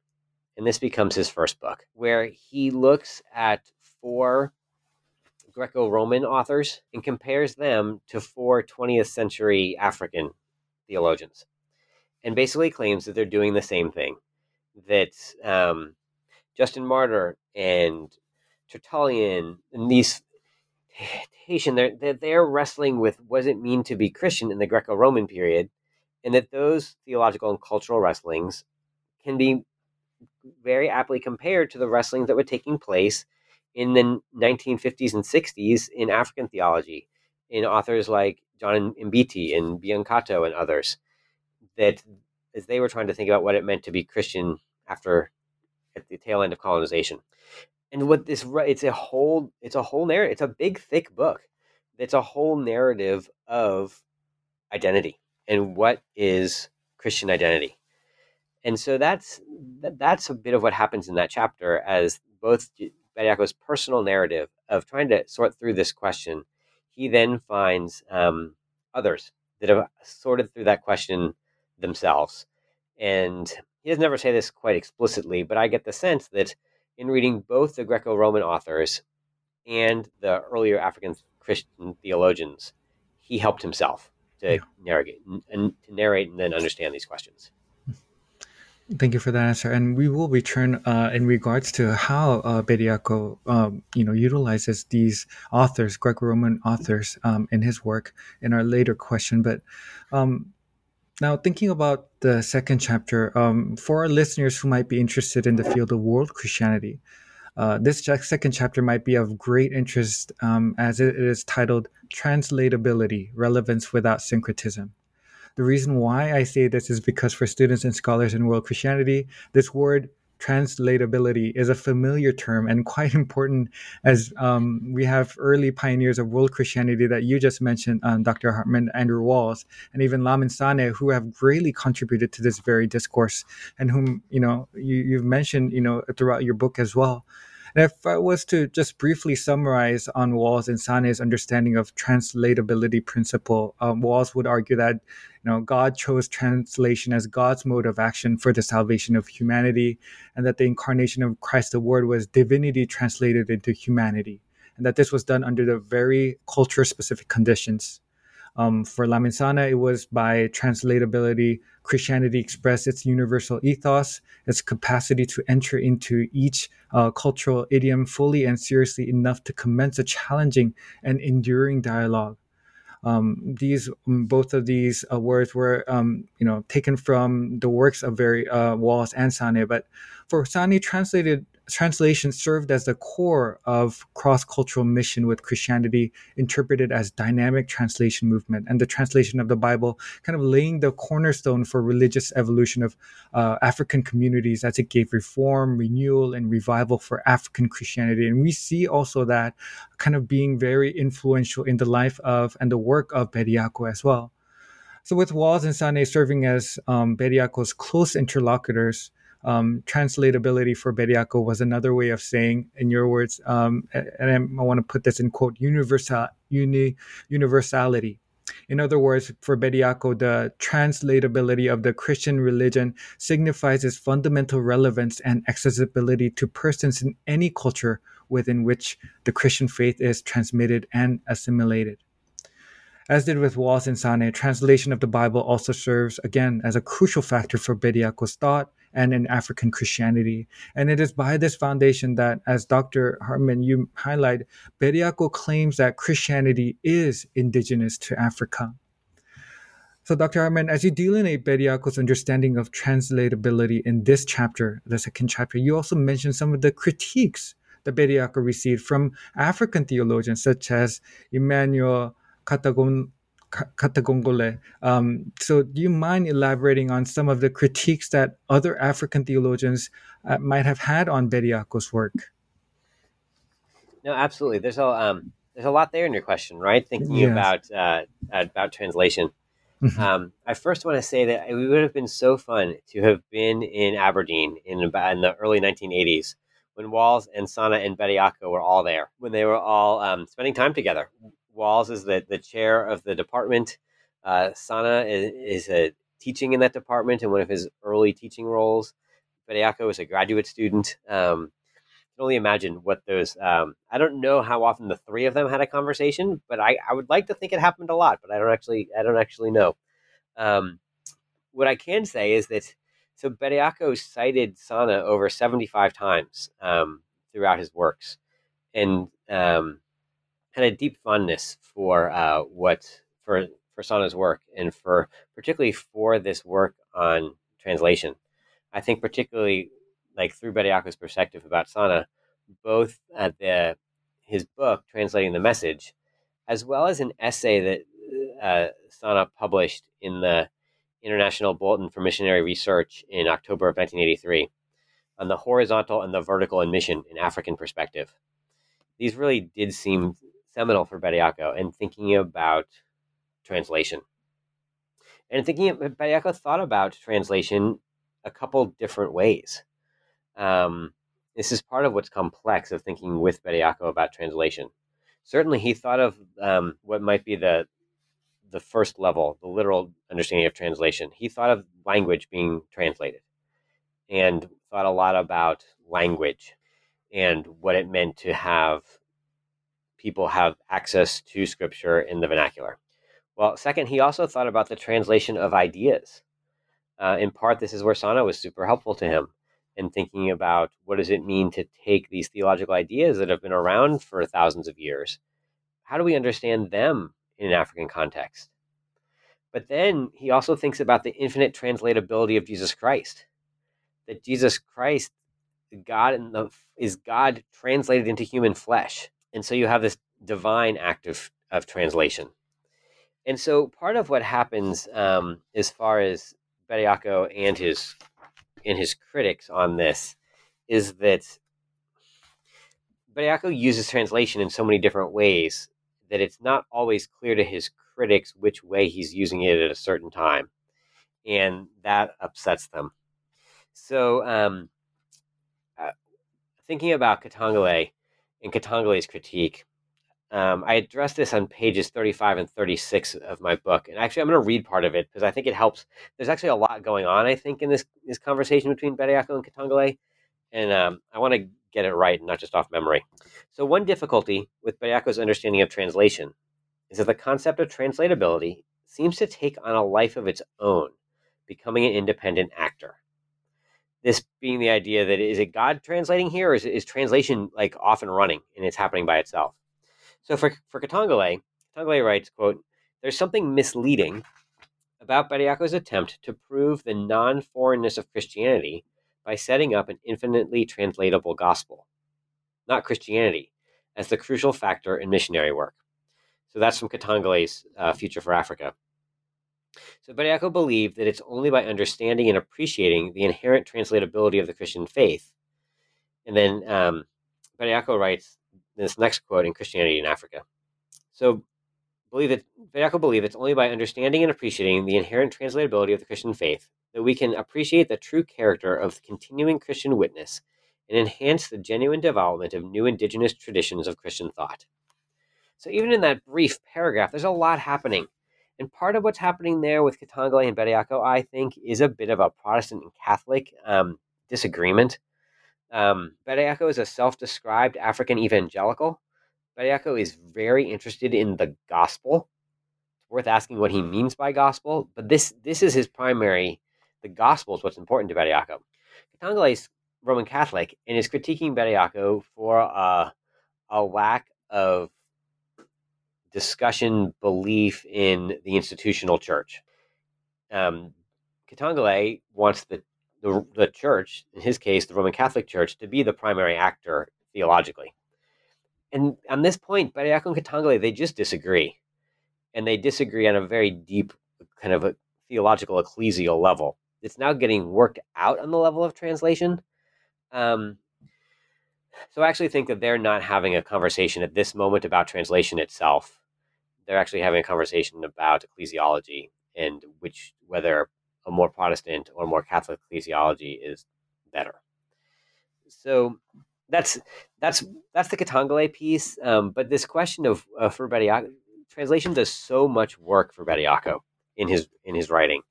and this becomes his first book, where he looks at four Greco-Roman authors and compares them to four twentieth century African theologians, and basically claims that they're doing the same thing, that um, Justin Martyr and Tertullian and these Haitian, they're, they're, they're wrestling with what does it mean to be Christian in the Greco-Roman period, and that those theological and cultural wrestlings can be very aptly compared to the wrestlings that were taking place in the nineteen fifties and sixties in African theology, in authors like John Mbiti and Biancato and others, that as they were trying to think about what it meant to be Christian after at the tail end of colonization. And what this, it's a whole, it's a whole narrative. It's a big, thick book. It's a whole narrative of identity and what is Christian identity. And so that's, that's a bit of what happens in that chapter, as both Bediako's personal narrative of trying to sort through this question, he then finds um, others that have sorted through that question themselves. And he doesn't ever say this quite explicitly, but I get the sense that in reading both the Greco-Roman authors and the earlier African Christian theologians, he helped himself to yeah. narrate and to narrate and then understand these questions. Thank you for that answer. And we will return uh, in regards to how uh, Bediako, um, you know, utilizes these authors, Greco-Roman authors, um, in his work in our later question. But um, now thinking about the second chapter, um, for our listeners who might be interested in the field of world Christianity, uh, this second chapter might be of great interest um, as it is titled Translatability, Relevance Without Syncretism. The reason why I say this is because for students and scholars in world Christianity, this word translatability is a familiar term and quite important, as um, we have early pioneers of world Christianity that you just mentioned, um, Doctor Hartman, Andrew Walls, and even Lamin Sane, who have greatly contributed to this very discourse, and whom you know you, you've mentioned you know throughout your book as well. And if I was to just briefly summarize on Walls and Sane's understanding of translatability principle, um, Walls would argue that you know, God chose translation as God's mode of action for the salvation of humanity, and that the incarnation of Christ the Word was divinity translated into humanity, and that this was done under the very culture-specific conditions. Um, for Lamin Sane, it was by translatability, Christianity expressed its universal ethos, its capacity to enter into each uh, cultural idiom fully and seriously enough to commence a challenging and enduring dialogue. Um, these, both of these uh, words were, um, you know, taken from the works of very uh, Walls and Sane. But for Sane, translated translation served as the core of cross-cultural mission, with Christianity interpreted as dynamic translation movement, and the translation of the Bible kind of laying the cornerstone for religious evolution of uh, African communities, as it gave reform, renewal, and revival for African Christianity. And we see also that kind of being very influential in the life of and the work of Bediako as well. So with Walls and Sane serving as um, Bediako's close interlocutors, Um, translatability for Bediako was another way of saying, in your words, um, and I, I want to put this in quote, universal, uni, universality. In other words, for Bediako, the translatability of the Christian religion signifies its fundamental relevance and accessibility to persons in any culture within which the Christian faith is transmitted and assimilated. As did with Walls and Sane, translation of the Bible also serves, again, as a crucial factor for Bediako's thought and in African Christianity. And it is by this foundation that, as Doctor Hartman, you highlight, Bediako claims that Christianity is indigenous to Africa. So Doctor Hartman, as you delineate Bediako's understanding of translatability in this chapter, the second chapter, you also mention some of the critiques that Bediako received from African theologians, such as Emmanuel Katongole, Katongole. Um, so do you mind elaborating on some of the critiques that other African theologians uh, might have had on Bediako's work? No, absolutely. There's a, um, there's a lot there in your question, right? Thinking yes. about uh, about translation. Mm-hmm. Um, I first want to say that it would have been so fun to have been in Aberdeen in, about, in the early nineteen eighties when Walls and Sane and Bediako were all there, when they were all um, spending time together. Walls is the, the chair of the department. Uh, Sane is, is a teaching in that department in one of his early teaching roles. Bediako was a graduate student. Um, I can only imagine what those, um, I don't know how often the three of them had a conversation, but I, I would like to think it happened a lot, but I don't actually, I don't actually know. Um, what I can say is that, so Bediako cited Sana over seventy-five times um, throughout his works, and um, had a deep fondness for uh, what, for, for Sana's work, and for particularly for this work on translation. I think particularly, like through Bediako's perspective about Sana, both at the his book, Translating the Message, as well as an essay that uh, Sana published in the International Bulletin for Missionary Research in October of nineteen eighty-three on the horizontal and the vertical in mission in African perspective. These really did seem seminal for Bediako in thinking about translation. And thinking Bediako thought about translation a couple different ways. Um, this is part of what's complex of thinking with Bediako about translation. Certainly he thought of um, what might be the the first level, the literal understanding of translation. He thought of language being translated and thought a lot about language and what it meant to have people have access to scripture in the vernacular. Well, second, he also thought about the translation of ideas. Uh, in part, this is where Sana was super helpful to him in thinking about what does it mean to take these theological ideas that have been around for thousands of years? How do we understand them in an African context? But then he also thinks about the infinite translatability of Jesus Christ, that Jesus Christ, God in the, is God translated into human flesh. And so you have this divine act of, of translation. And so part of what happens um, as far as Bediako and his and his critics on this is that Bediako uses translation in so many different ways that it's not always clear to his critics which way he's using it at a certain time. And that upsets them. So um, uh, thinking about Katongole and Katongole's critique, um, I addressed this on pages thirty-five and thirty-six of my book. And actually, I'm going to read part of it because I think it helps. There's actually a lot going on, I think, in this, this conversation between Bediako and Katongole. And um, I want to get it right and not just off memory. So one difficulty with Bediako's understanding of translation is that the concept of translatability seems to take on a life of its own, becoming an independent actor. This being the idea that is it God translating here, or is, is translation like off and running and it's happening by itself? So for, for Katongole, Katongole writes, quote, "There's something misleading about Bediako's attempt to prove the non-foreignness of Christianity by setting up an infinitely translatable gospel, not Christianity, as the crucial factor in missionary work." So that's from Katongole's uh, Future for Africa. So Bediako believed that it's only by understanding and appreciating the inherent translatability of the Christian faith. And then um, Bediako writes this next quote in Christianity in Africa. So believe that Bediako believed it's only by understanding and appreciating the inherent translatability of the Christian faith that we can appreciate the true character of continuing Christian witness and enhance the genuine development of new indigenous traditions of Christian thought. So even in that brief paragraph, there's a lot happening. And part of what's happening there with Katongole and Bediako, I think, is a bit of a Protestant and Catholic um, disagreement. Um, Bediako is a self-described African evangelical. Bediako is very interested in the gospel. It's worth asking what he means by gospel, but this this is his primary. The gospel is what's important to Bediako. Katongole is Roman Catholic and is critiquing Bediako for uh, a lack of discussion, belief in the institutional church. Um, Katongole wants the, the the church, in his case, the Roman Catholic Church, to be the primary actor theologically. And on this point, Bediako and Katongole, they just disagree. And they disagree on a very deep kind of a theological ecclesial level. It's now getting worked out on the level of translation. Um, so I actually think that they're not having a conversation at this moment about translation itself. They're actually having a conversation about ecclesiology and which whether a more Protestant or more Catholic ecclesiology is better. So that's that's that's the Katongole piece. Um, but this question of uh, for Bediako, translation does so much work for Bediako in his in his writing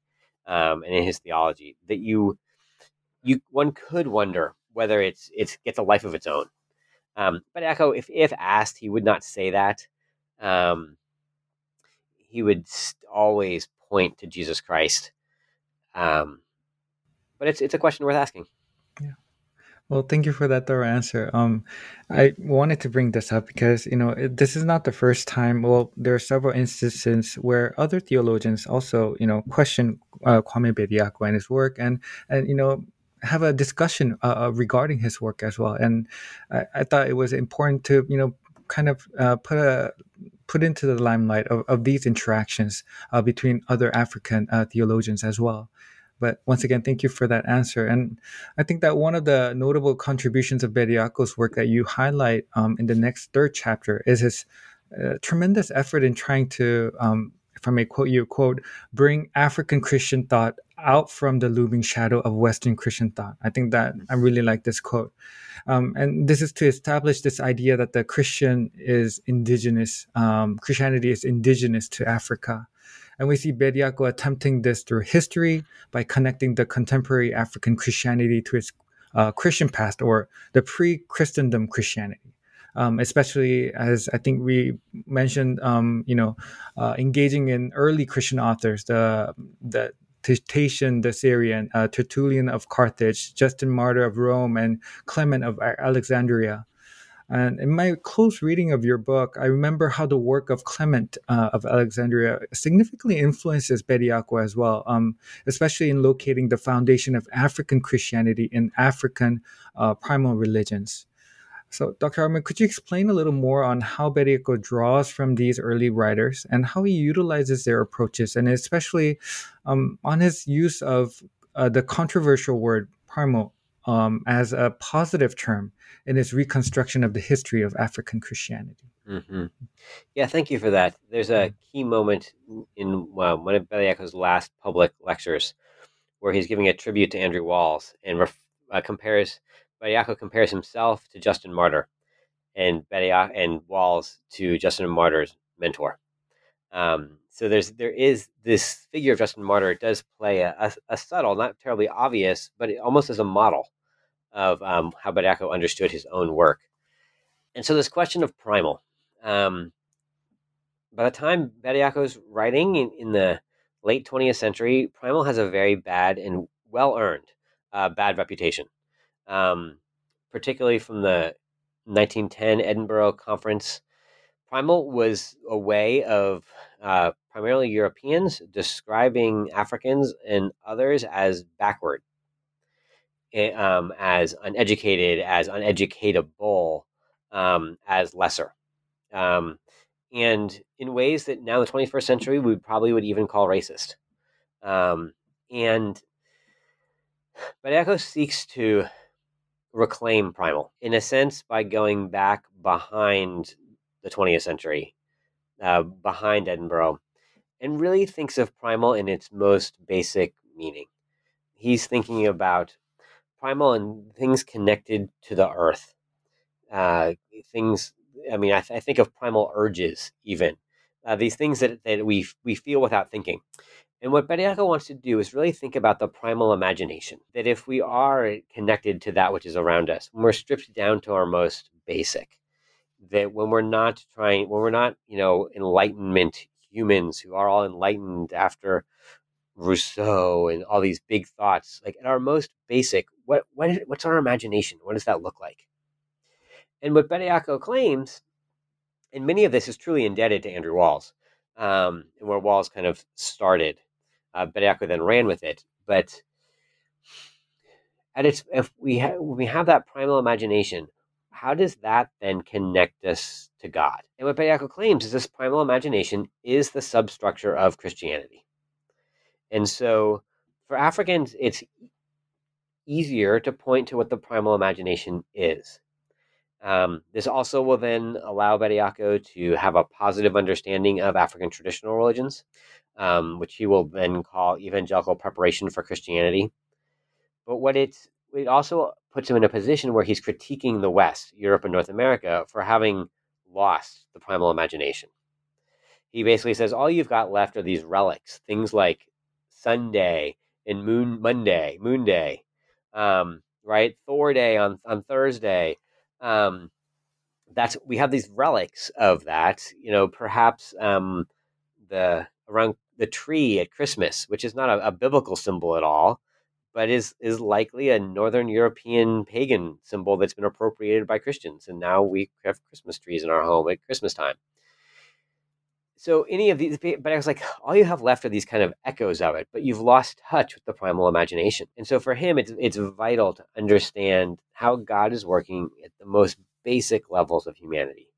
um, and in his theology that you you one could wonder whether it's it's gets a life of its own. Um, but Bediako, if if asked, he would not say that. Um, he would st- always point to Jesus Christ. Um, but it's it's a question worth asking. Yeah. Well, thank you for that thorough answer. Um, I wanted to bring this up because, you know, it, this is not the first time. Well, there are several instances where other theologians also, you know, question uh, Kwame Bediako and his work and, and you know, have a discussion uh, regarding his work as well. And I, I thought it was important to, you know, kind of uh, put a put into the limelight of, of these interactions uh, between other African uh, theologians as well. But once again, thank you for that answer. And I think that one of the notable contributions of Bediako's work that you highlight um, in the next third chapter is his uh, tremendous effort in trying to, um, if I may quote you, quote, bring African Christian thought out from the looming shadow of Western Christian thought. I think that I really like this quote. Um, and this is to establish this idea that the Christian is indigenous, um, Christianity is indigenous to Africa. And we see Bediako attempting this through history by connecting the contemporary African Christianity to its uh, Christian past or the pre-Christendom Christianity, um, especially as I think we mentioned, um, you know, uh, engaging in early Christian authors, the the Tatian the Syrian, uh, Tertullian of Carthage, Justin Martyr of Rome, and Clement of Alexandria. And in my close reading of your book, I remember how the work of Clement uh, of Alexandria significantly influences Bediako as well, um, especially in locating the foundation of African Christianity in African uh, primal religions. So, Doctor Hartman, could you explain a little more on how Bediako draws from these early writers and how he utilizes their approaches, and especially um, on his use of uh, the controversial word primal Um, as a positive term in his reconstruction of the history of African Christianity. Mm-hmm. Yeah, thank you for that. There's a key moment in uh, one of Bediako's last public lectures where he's giving a tribute to Andrew Walls and ref- uh, compares Bediako compares himself to Justin Martyr and Bediako and Walls to Justin Martyr's mentor. Um, so there's there is this figure of Justin Martyr. It does play a, a, a subtle, not terribly obvious, but it almost as a model of um, how Bediako understood his own work. And so this question of primal, um, by the time Bediako's writing in, in the late twentieth century, primal has a very bad and well-earned uh, bad reputation, um, particularly from the nineteen ten Edinburgh Conference. Primal was a way of uh, primarily Europeans describing Africans and others as backward, um, as uneducated, as uneducatable, um, as lesser. Um, and in ways that now in the twenty-first century, we probably would even call racist. Um, and Bediako seeks to reclaim primal, in a sense, by going back behind the twentieth century, uh, behind Edinburgh, and really thinks of primal in its most basic meaning. He's thinking about primal and things connected to the earth. Uh, things, I mean, I, th- I think of primal urges, even. Uh, these things that, that we we feel without thinking. And what Bediako wants to do is really think about the primal imagination, that if we are connected to that which is around us, when we're stripped down to our most basic, that when we're not trying, when we're not, you know, enlightenment humans who are all enlightened after Rousseau and all these big thoughts, like at our most basic, what, what is, what's our imagination? What does that look like? And what Bediako claims, and many of this is truly indebted to Andrew Walls, um, and where Walls kind of started, uh, Bediako then ran with it. But at its, if we ha- when we have that primal imagination, how does that then connect us to God? And what Bediako claims is this primal imagination is the substructure of Christianity. And so for Africans, it's easier to point to what the primal imagination is. Um, this also will then allow Bediako to have a positive understanding of African traditional religions, um, which he will then call evangelical preparation for Christianity. But what it's It also puts him in a position where he's critiquing the West, Europe and North America, for having lost the primal imagination. He basically says, all you've got left are these relics, things like Sunday and Moon Monday, Moon Day, um, right? Thor Day on, on Thursday. Um, that's, we have these relics of that, you know, perhaps um, the around the tree at Christmas, which is not a, a biblical symbol at all, but is is likely a Northern European pagan symbol that's been appropriated by Christians. And now we have Christmas trees in our home at Christmas time. So any of these, but I was like, all you have left are these kind of echoes of it, but you've lost touch with the primal imagination. And so for him, it's it's vital to understand how God is working at the most basic levels of humanity.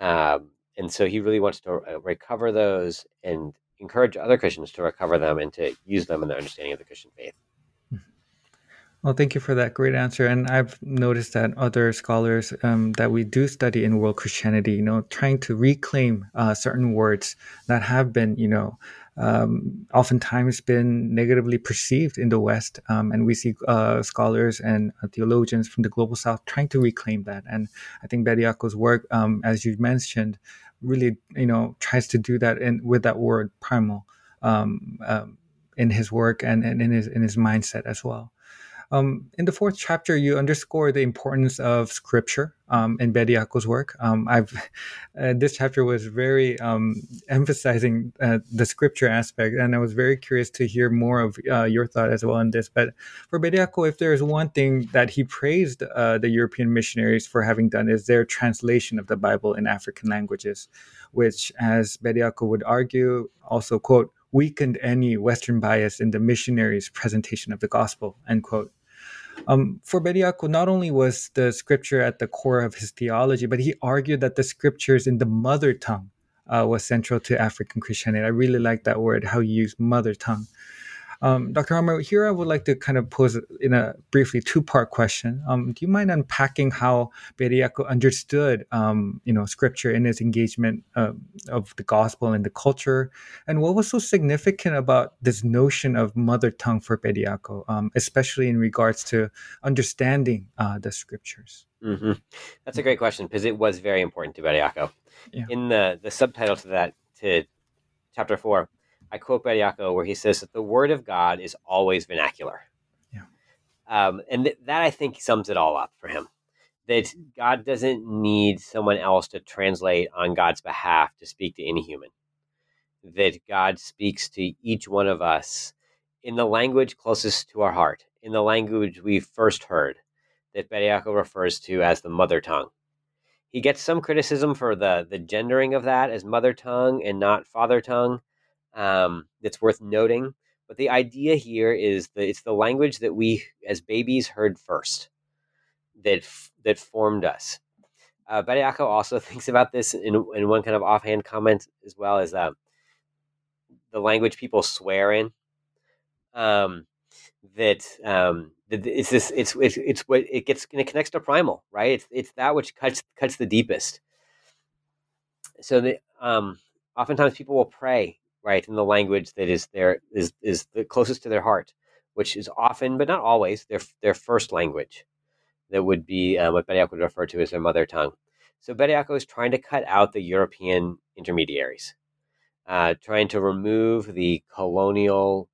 Um, and so he really wants to recover those and encourage other Christians to recover them and to use them in their understanding of the Christian faith. Well, thank you for that great answer. And I've noticed that other scholars um, that we do study in world Christianity, you know, trying to reclaim uh, certain words that have been, you know, um, oftentimes been negatively perceived in the West. Um, and we see uh, scholars and uh, theologians from the global South trying to reclaim that. And I think Bediako's work, um, as you mentioned, really, you know, tries to do that in, with that word primal um, um, in his work and, and in his in his mindset as well. Um, in the fourth chapter, you underscore the importance of scripture um, in Bediako's work. Um, I've uh, this chapter was very um, emphasizing uh, the scripture aspect, and I was very curious to hear more of uh, your thought as well on this. But for Bediako, if there is one thing that he praised uh, the European missionaries for having done, is their translation of the Bible in African languages, which, as Bediako would argue, also, quote, weakened any Western bias in the missionaries' presentation of the gospel, end quote. Um, for Bediako, not only was the scripture at the core of his theology, but he argued that the scriptures in the mother tongue uh, was central to African Christianity. I really like that word, how you use mother tongue. Um, Doctor Harmer, here I would like to kind of pose in a briefly two-part question. Um, do you mind unpacking how Bediako understood, um, you know, scripture in his engagement uh, of the gospel and the culture? And what was so significant about this notion of mother tongue for Bediako, um, especially in regards to understanding uh, the scriptures? Mm-hmm. That's a great question because it was very important to Bediako. Yeah. In the, the subtitle to that, to chapter four, I quote Bediako where he says that the word of God is always vernacular. Yeah. Um, and th- that, I think, sums it all up for him, that God doesn't need someone else to translate on God's behalf to speak to any human, that God speaks to each one of us in the language closest to our heart, in the language we first heard, that Bediako refers to as the mother tongue. He gets some criticism for the, the gendering of that as mother tongue and not father tongue. Um, that's worth noting. But the idea here is that it's the language that we as babies heard first that f- that formed us. Uh, Bediako also thinks about this in, in one kind of offhand comment as well as uh, the language people swear in. Um, that, um, that it's this it's it's it's what it gets and it connects to primal, right? It's it's that which cuts cuts the deepest. So the um, oftentimes people will pray, right, in the language that is their is is the closest to their heart, which is often, but not always, their their first language, that would be uh, what Bediako would refer to as their mother tongue. So Bediako is trying to cut out the European intermediaries, uh, trying to remove the colonial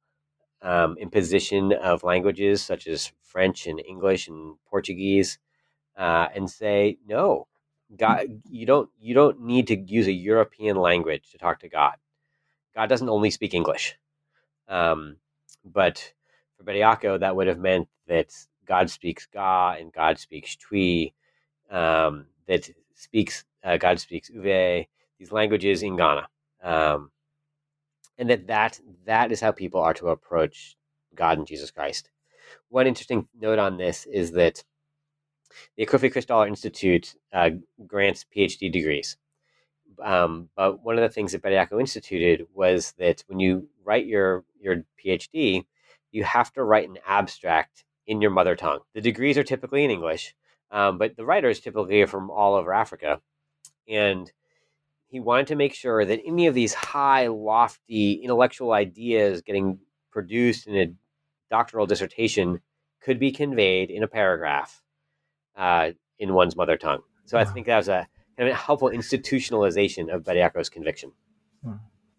um, imposition of languages such as French and English and Portuguese, uh, and say no, God, you don't you don't need to use a European language to talk to God. God doesn't only speak English. Um, but for Bediako, that would have meant that God speaks Ga and God speaks Twi, um, that speaks uh, God speaks Uve, these languages in Ghana. Um, and that, that that is how people are to approach God and Jesus Christ. One interesting note on this is that the Akrofi-Christaller Institute uh, grants P H D degrees. Um, but one of the things that Bediako instituted was that when you write your, your P H D, you have to write an abstract in your mother tongue. The degrees are typically in English, um, but the writers typically are from all over Africa. And he wanted to make sure that any of these high, lofty intellectual ideas getting produced in a doctoral dissertation could be conveyed in a paragraph uh, in one's mother tongue. So wow. I think that was a... and a helpful institutionalization of Bediako's conviction.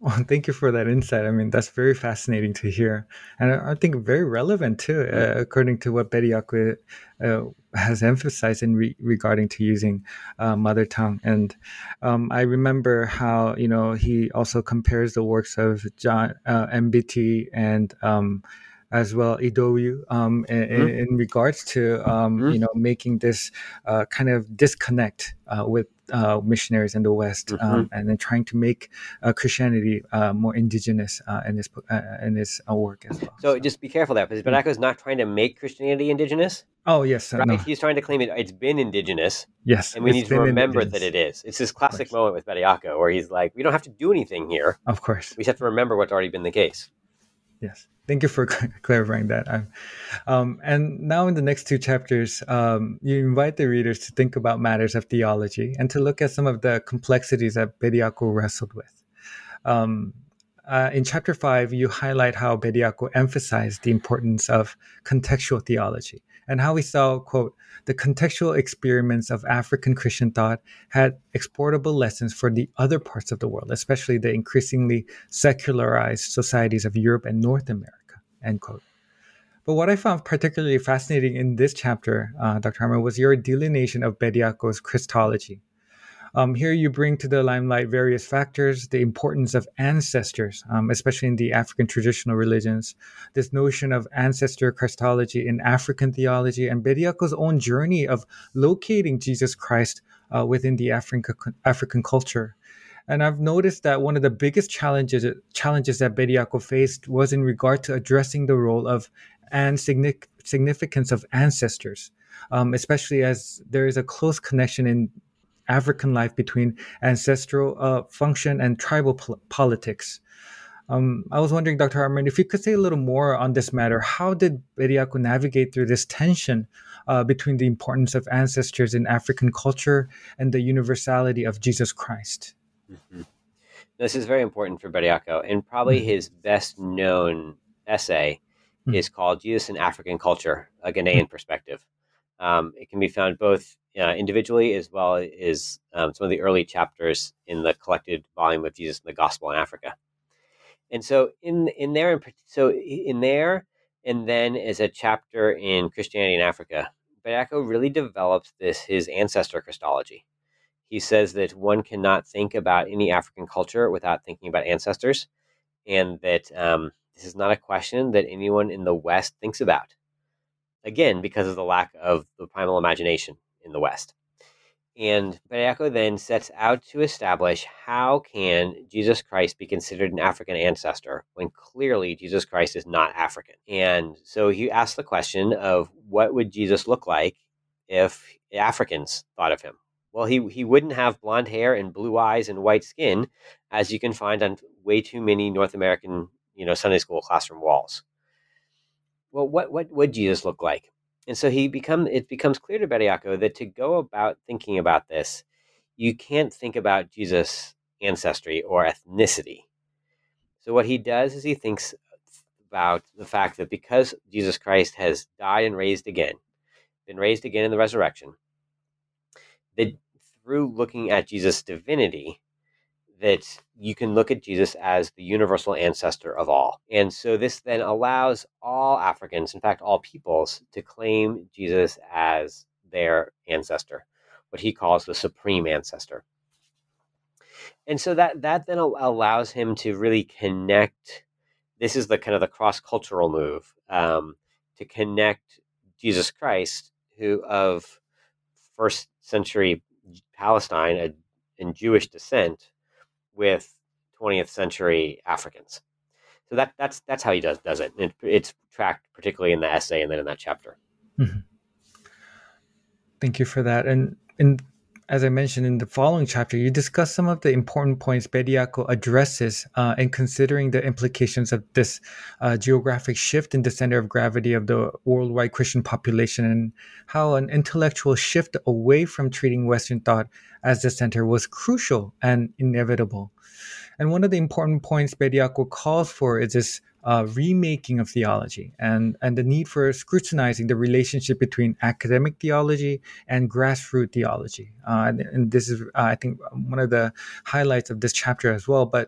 Well, thank you for that insight. I mean, that's very fascinating to hear. And I think very relevant too, uh, according to what Bediako uh, has emphasized in re- regarding to using uh, mother tongue. And um, I remember how, you know, he also compares the works of John uh, Mbiti and um, as well Idowu um, in, mm-hmm. in regards to, um, mm-hmm. you know, making this uh, kind of disconnect uh, with Uh, missionaries in the West, mm-hmm. um, and then trying to make uh, Christianity uh, more indigenous uh, in his uh, in his uh, work as well. So, so just be careful there, because Bediako is not trying to make Christianity indigenous. Oh yes, right. No. He's trying to claim it. It's been indigenous. Yes, and we need to remember indigenous. That it is. It's this classic moment with Bediako where he's like, "We don't have to do anything here. Of course, we just have to remember what's already been the case." Yes. Thank you for clarifying that. Um, and now in the next two chapters, um, you invite the readers to think about matters of theology and to look at some of the complexities that Bediako wrestled with. Um, uh, in chapter five, you highlight how Bediako emphasized the importance of contextual theology and how he saw, quote, the contextual experiments of African Christian thought had exportable lessons for the other parts of the world, especially the increasingly secularized societies of Europe and North America, end quote. But what I found particularly fascinating in this chapter, uh, Doctor Hartman, was your delineation of Bediako's Christology. Um, here you bring to the limelight various factors, the importance of ancestors, um, especially in the African traditional religions, this notion of ancestor Christology in African theology, and Bediako's own journey of locating Jesus Christ uh, within the African African culture. And I've noticed that one of the biggest challenges challenges that Bediako faced was in regard to addressing the role of and signic- significance of ancestors, um, especially as there is a close connection in African life between ancestral uh, function and tribal pol- politics. Um, I was wondering, Doctor Hartman, if you could say a little more on this matter. How did Bediako navigate through this tension uh, between the importance of ancestors in African culture and the universality of Jesus Christ? Mm-hmm. This is very important for Bediako, and probably his best known essay mm-hmm. is called Jesus in African Culture, a Ghanaian mm-hmm. Perspective. Um, it can be found both uh, individually as well as um, some of the early chapters in the collected volume of Jesus and the Gospel in Africa. And so in in there, in, so in there, and then as a chapter in Christianity in Africa, Bediako really develops this, his ancestor Christology. He says that one cannot think about any African culture without thinking about ancestors, and that um, this is not a question that anyone in the West thinks about, again, because of the lack of the primal imagination in the West. And Bediako then sets out to establish how can Jesus Christ be considered an African ancestor when clearly Jesus Christ is not African. And so he asks the question of what would Jesus look like if Africans thought of him? Well, he he wouldn't have blonde hair and blue eyes and white skin, as you can find on way too many North American, you know, Sunday school classroom walls. Well, what what would Jesus look like? And so he become it becomes clear to Bediako that to go about thinking about this, you can't think about Jesus' ancestry or ethnicity. So what he does is he thinks about the fact that because Jesus Christ has died and raised again, been raised again in the resurrection, that through looking at Jesus' divinity, that you can look at Jesus as the universal ancestor of all. And so this then allows all Africans, in fact, all peoples, to claim Jesus as their ancestor, what he calls the supreme ancestor. And so that that then allows him to really connect. This is the kind of the cross-cultural move, um, to connect Jesus Christ, who of first century Palestine a, and Jewish descent with twentieth century Africans. So that that's that's how he does does it. it it's tracked particularly in the essay and then in that chapter. Mm-hmm. Thank you for that. And and as I mentioned in the following chapter, you discuss some of the important points Bediako addresses uh, in considering the implications of this uh, geographic shift in the center of gravity of the worldwide Christian population and how an intellectual shift away from treating Western thought as the center was crucial and inevitable. And one of the important points Bediako calls for is this Uh, remaking of theology and, and the need for scrutinizing the relationship between academic theology and grassroots theology. Uh, and, and this is, uh, I think, one of the highlights of this chapter as well. But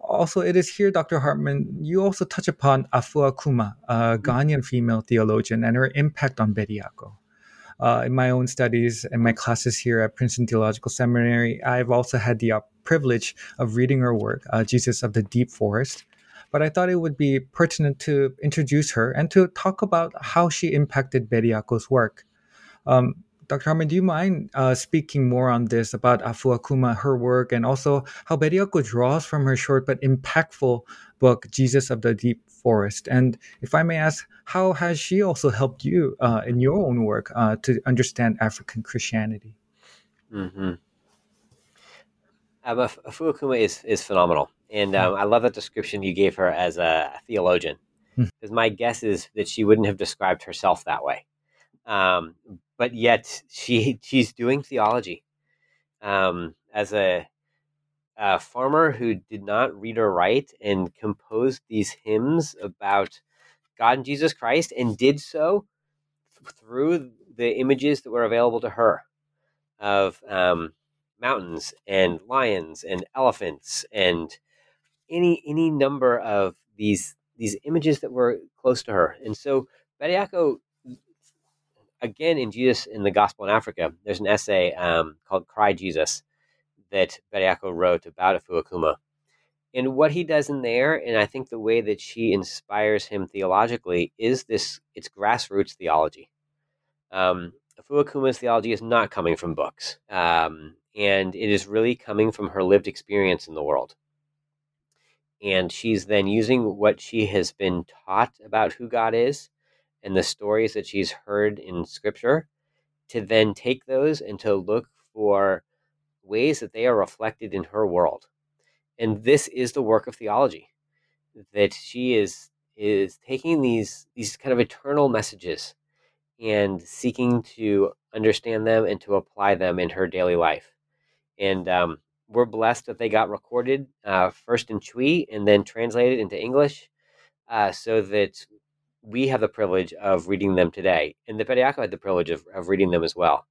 Also, it is here, Doctor Hartman, you also touch upon Afua Kuma, a Ghanaian female theologian, and her impact on Bediako. Uh, in my own studies and my classes here at Princeton Theological Seminary, I've also had the uh, privilege of reading her work, uh, Jesus of the Deep Forest. But I thought it would be pertinent to introduce her and to talk about how she impacted Bediako's work. Um, Doctor Hartman, do you mind uh, speaking more on this about Afua Kuma, her work, and also how Bediako draws from her short but impactful book, Jesus of the Deep Forest? And if I may ask, how has she also helped you uh, in your own work uh, to understand African Christianity? Mm-hmm. Um, Afua Kuma is, is phenomenal. And um, I love that description you gave her as a theologian, because mm-hmm. my guess is that she wouldn't have described herself that way. Um, but yet she she's doing theology. Um, as a, a farmer who did not read or write and composed these hymns about God and Jesus Christ, and did so through the images that were available to her of um, mountains and lions and elephants and any any number of these these images that were close to her. And so Bediako, again, in Jesus in the Gospel in Africa, there's an essay um, called Cry Jesus that Bediako wrote about Afua Kuma. And what he does in there, and I think the way that she inspires him theologically, is this, it's grassroots theology. Um, Afua Kuma's theology is not coming from books, um, and it is really coming from her lived experience in the world. And she's then using what she has been taught about who God is and the stories that she's heard in Scripture to then take those and to look for ways that they are reflected in her world. And this is the work of theology, that she is is taking these these kind of eternal messages and seeking to understand them and to apply them in her daily life. And um, we're blessed that they got recorded uh, first in Chui and then translated into English uh, so that we have the privilege of reading them today. And the Bediako had the privilege of, of reading them as well.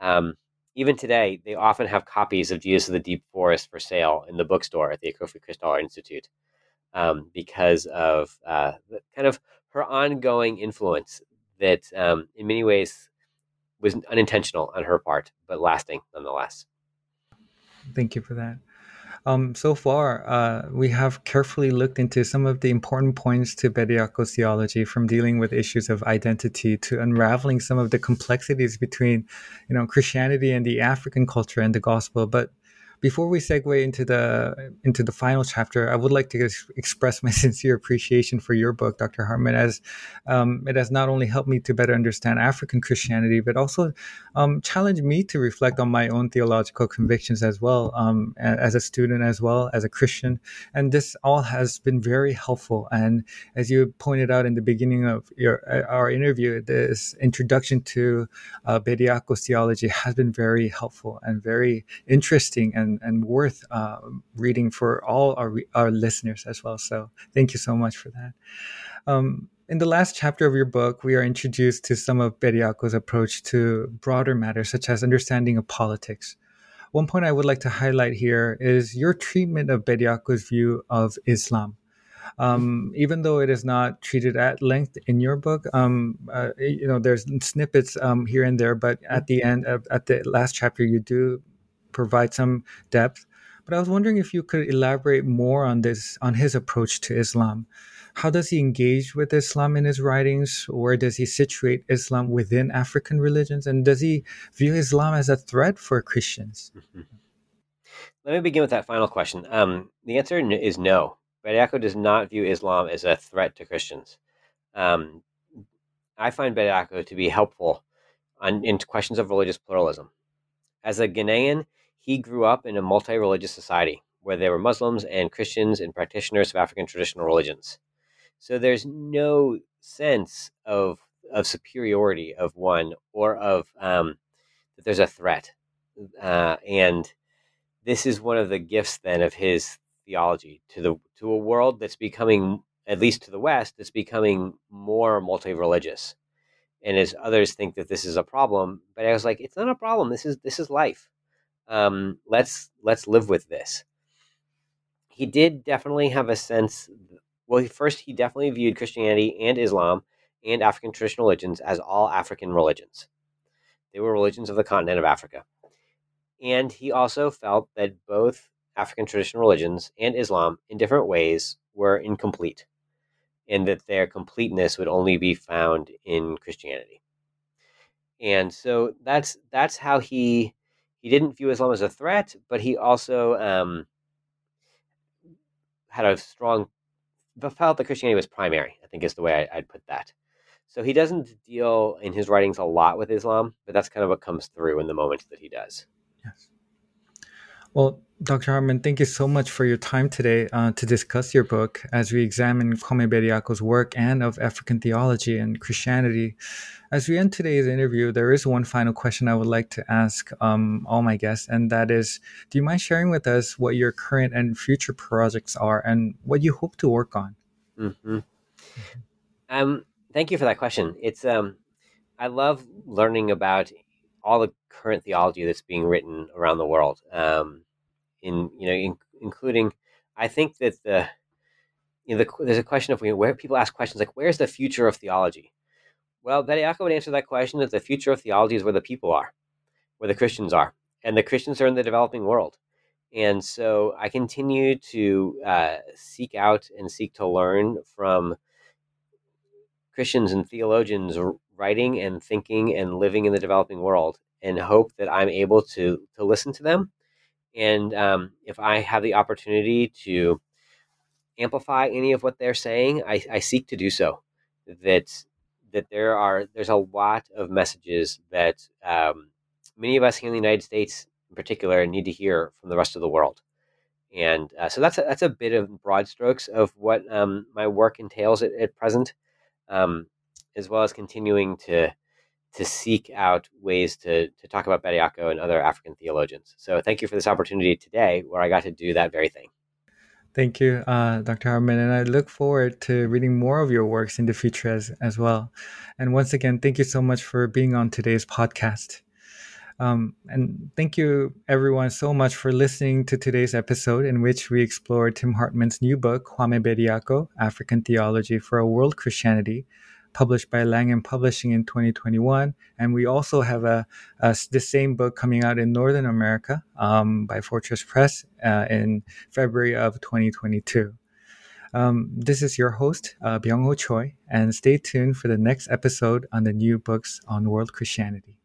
Um, even today, they often have copies of Jesus of the Deep Forest for sale in the bookstore at the Akrofi-Christaller Institute um, because of uh, kind of her ongoing influence that um, in many ways was unintentional on her part, but lasting nonetheless. Thank you for that. Um, so far, uh, we have carefully looked into some of the important points to Bediako's theology, from dealing with issues of identity to unraveling some of the complexities between, you know, Christianity and the African culture and the gospel. But before we segue into the into the final chapter, I would like to ex- express my sincere appreciation for your book, Doctor Hartman, as um, it has not only helped me to better understand African Christianity, but also um, challenged me to reflect on my own theological convictions as well, um, as a student as well, as a Christian. And this all has been very helpful. And as you pointed out in the beginning of your, our interview, this introduction to uh, Bediako's theology has been very helpful and very interesting and and worth uh, reading for all our, our listeners as well. So thank you so much for that. Um, in the last chapter of your book, we are introduced to some of Bediako's approach to broader matters, such as understanding of politics. One point I would like to highlight here is your treatment of Bediako's view of Islam. Um, even though it is not treated at length in your book, um, uh, you know, there's snippets um, here and there, but at the end of, at the last chapter, you do provide some depth. But I was wondering if you could elaborate more on this, on his approach to Islam. How does he engage with Islam in his writings? Where does he situate Islam within African religions? And does he view Islam as a threat for Christians? Mm-hmm. Let me begin with that final question. Um, the answer is no. Bediako does not view Islam as a threat to Christians. Um, I find Bediako to be helpful on, in questions of religious pluralism. As a Ghanaian, he grew up in a multi-religious society where there were Muslims and Christians and practitioners of African traditional religions. So there's no sense of of superiority of one or of um, that there's a threat. Uh, and this is one of the gifts then of his theology to the to a world that's becoming, at least to the West, that's becoming more multi-religious. And as others think that this is a problem, but I was like, it's not a problem. This is this is life. Um, let's let's live with this. he did definitely have a sense, well, first, he definitely viewed Christianity and Islam and African traditional religions as all African religions. They were religions of the continent of Africa. And he also felt that both African traditional religions and Islam, in different ways, were incomplete, and that their completeness would only be found in Christianity. And so that's that's how he he didn't view Islam as a threat, but he also um, had a strong felt that Christianity was primary, I think is the way I, I'd put that. So he doesn't deal in his writings a lot with Islam, but that's kind of what comes through in the moments that he does. Yes. Well, Doctor Hartman, thank you so much for your time today uh, to discuss your book as we examine Kwame Bediako's work and of African theology and Christianity. As we end today's interview, there is one final question I would like to ask um, all my guests, and that is, do you mind sharing with us what your current and future projects are and what you hope to work on? Mm-hmm. Um, thank you for that question. It's um, I love learning about all the current theology that's being written around the world. Um, in you know, in, including, I think that the you know the, there's a question of where people ask questions like, "Where's the future of theology?" Well, Bediako would answer that question that the future of theology is where the people are, where the Christians are, and the Christians are in the developing world. And so I continue to uh, seek out and seek to learn from Christians and theologians writing and thinking and living in the developing world, and hope that I'm able to to listen to them. And um, if I have the opportunity to amplify any of what they're saying, I, I seek to do so. That that there are there's a lot of messages that um, many of us here in the United States, in particular, need to hear from the rest of the world. And uh, so that's a, that's a bit of broad strokes of what um, my work entails at, at present, um, as well as continuing to. to seek out ways to to talk about Bediako and other African theologians. So thank you for this opportunity today where I got to do that very thing. Thank you, uh, Doctor Hartman. And I look forward to reading more of your works in the future as, as well. And once again, thank you so much for being on today's podcast. Um, and thank you, everyone, so much for listening to today's episode in which we explore Tim Hartman's new book, Kwame Bediako, African Theology for a World Christianity, published by Langham Publishing in twenty twenty-one. And we also have a, a the same book coming out in Northern America um, by Fortress Press uh, in February of twenty twenty-two. Um, this is your host, uh, Byung-Ho Choi, and stay tuned for the next episode on the New Books on World Christianity.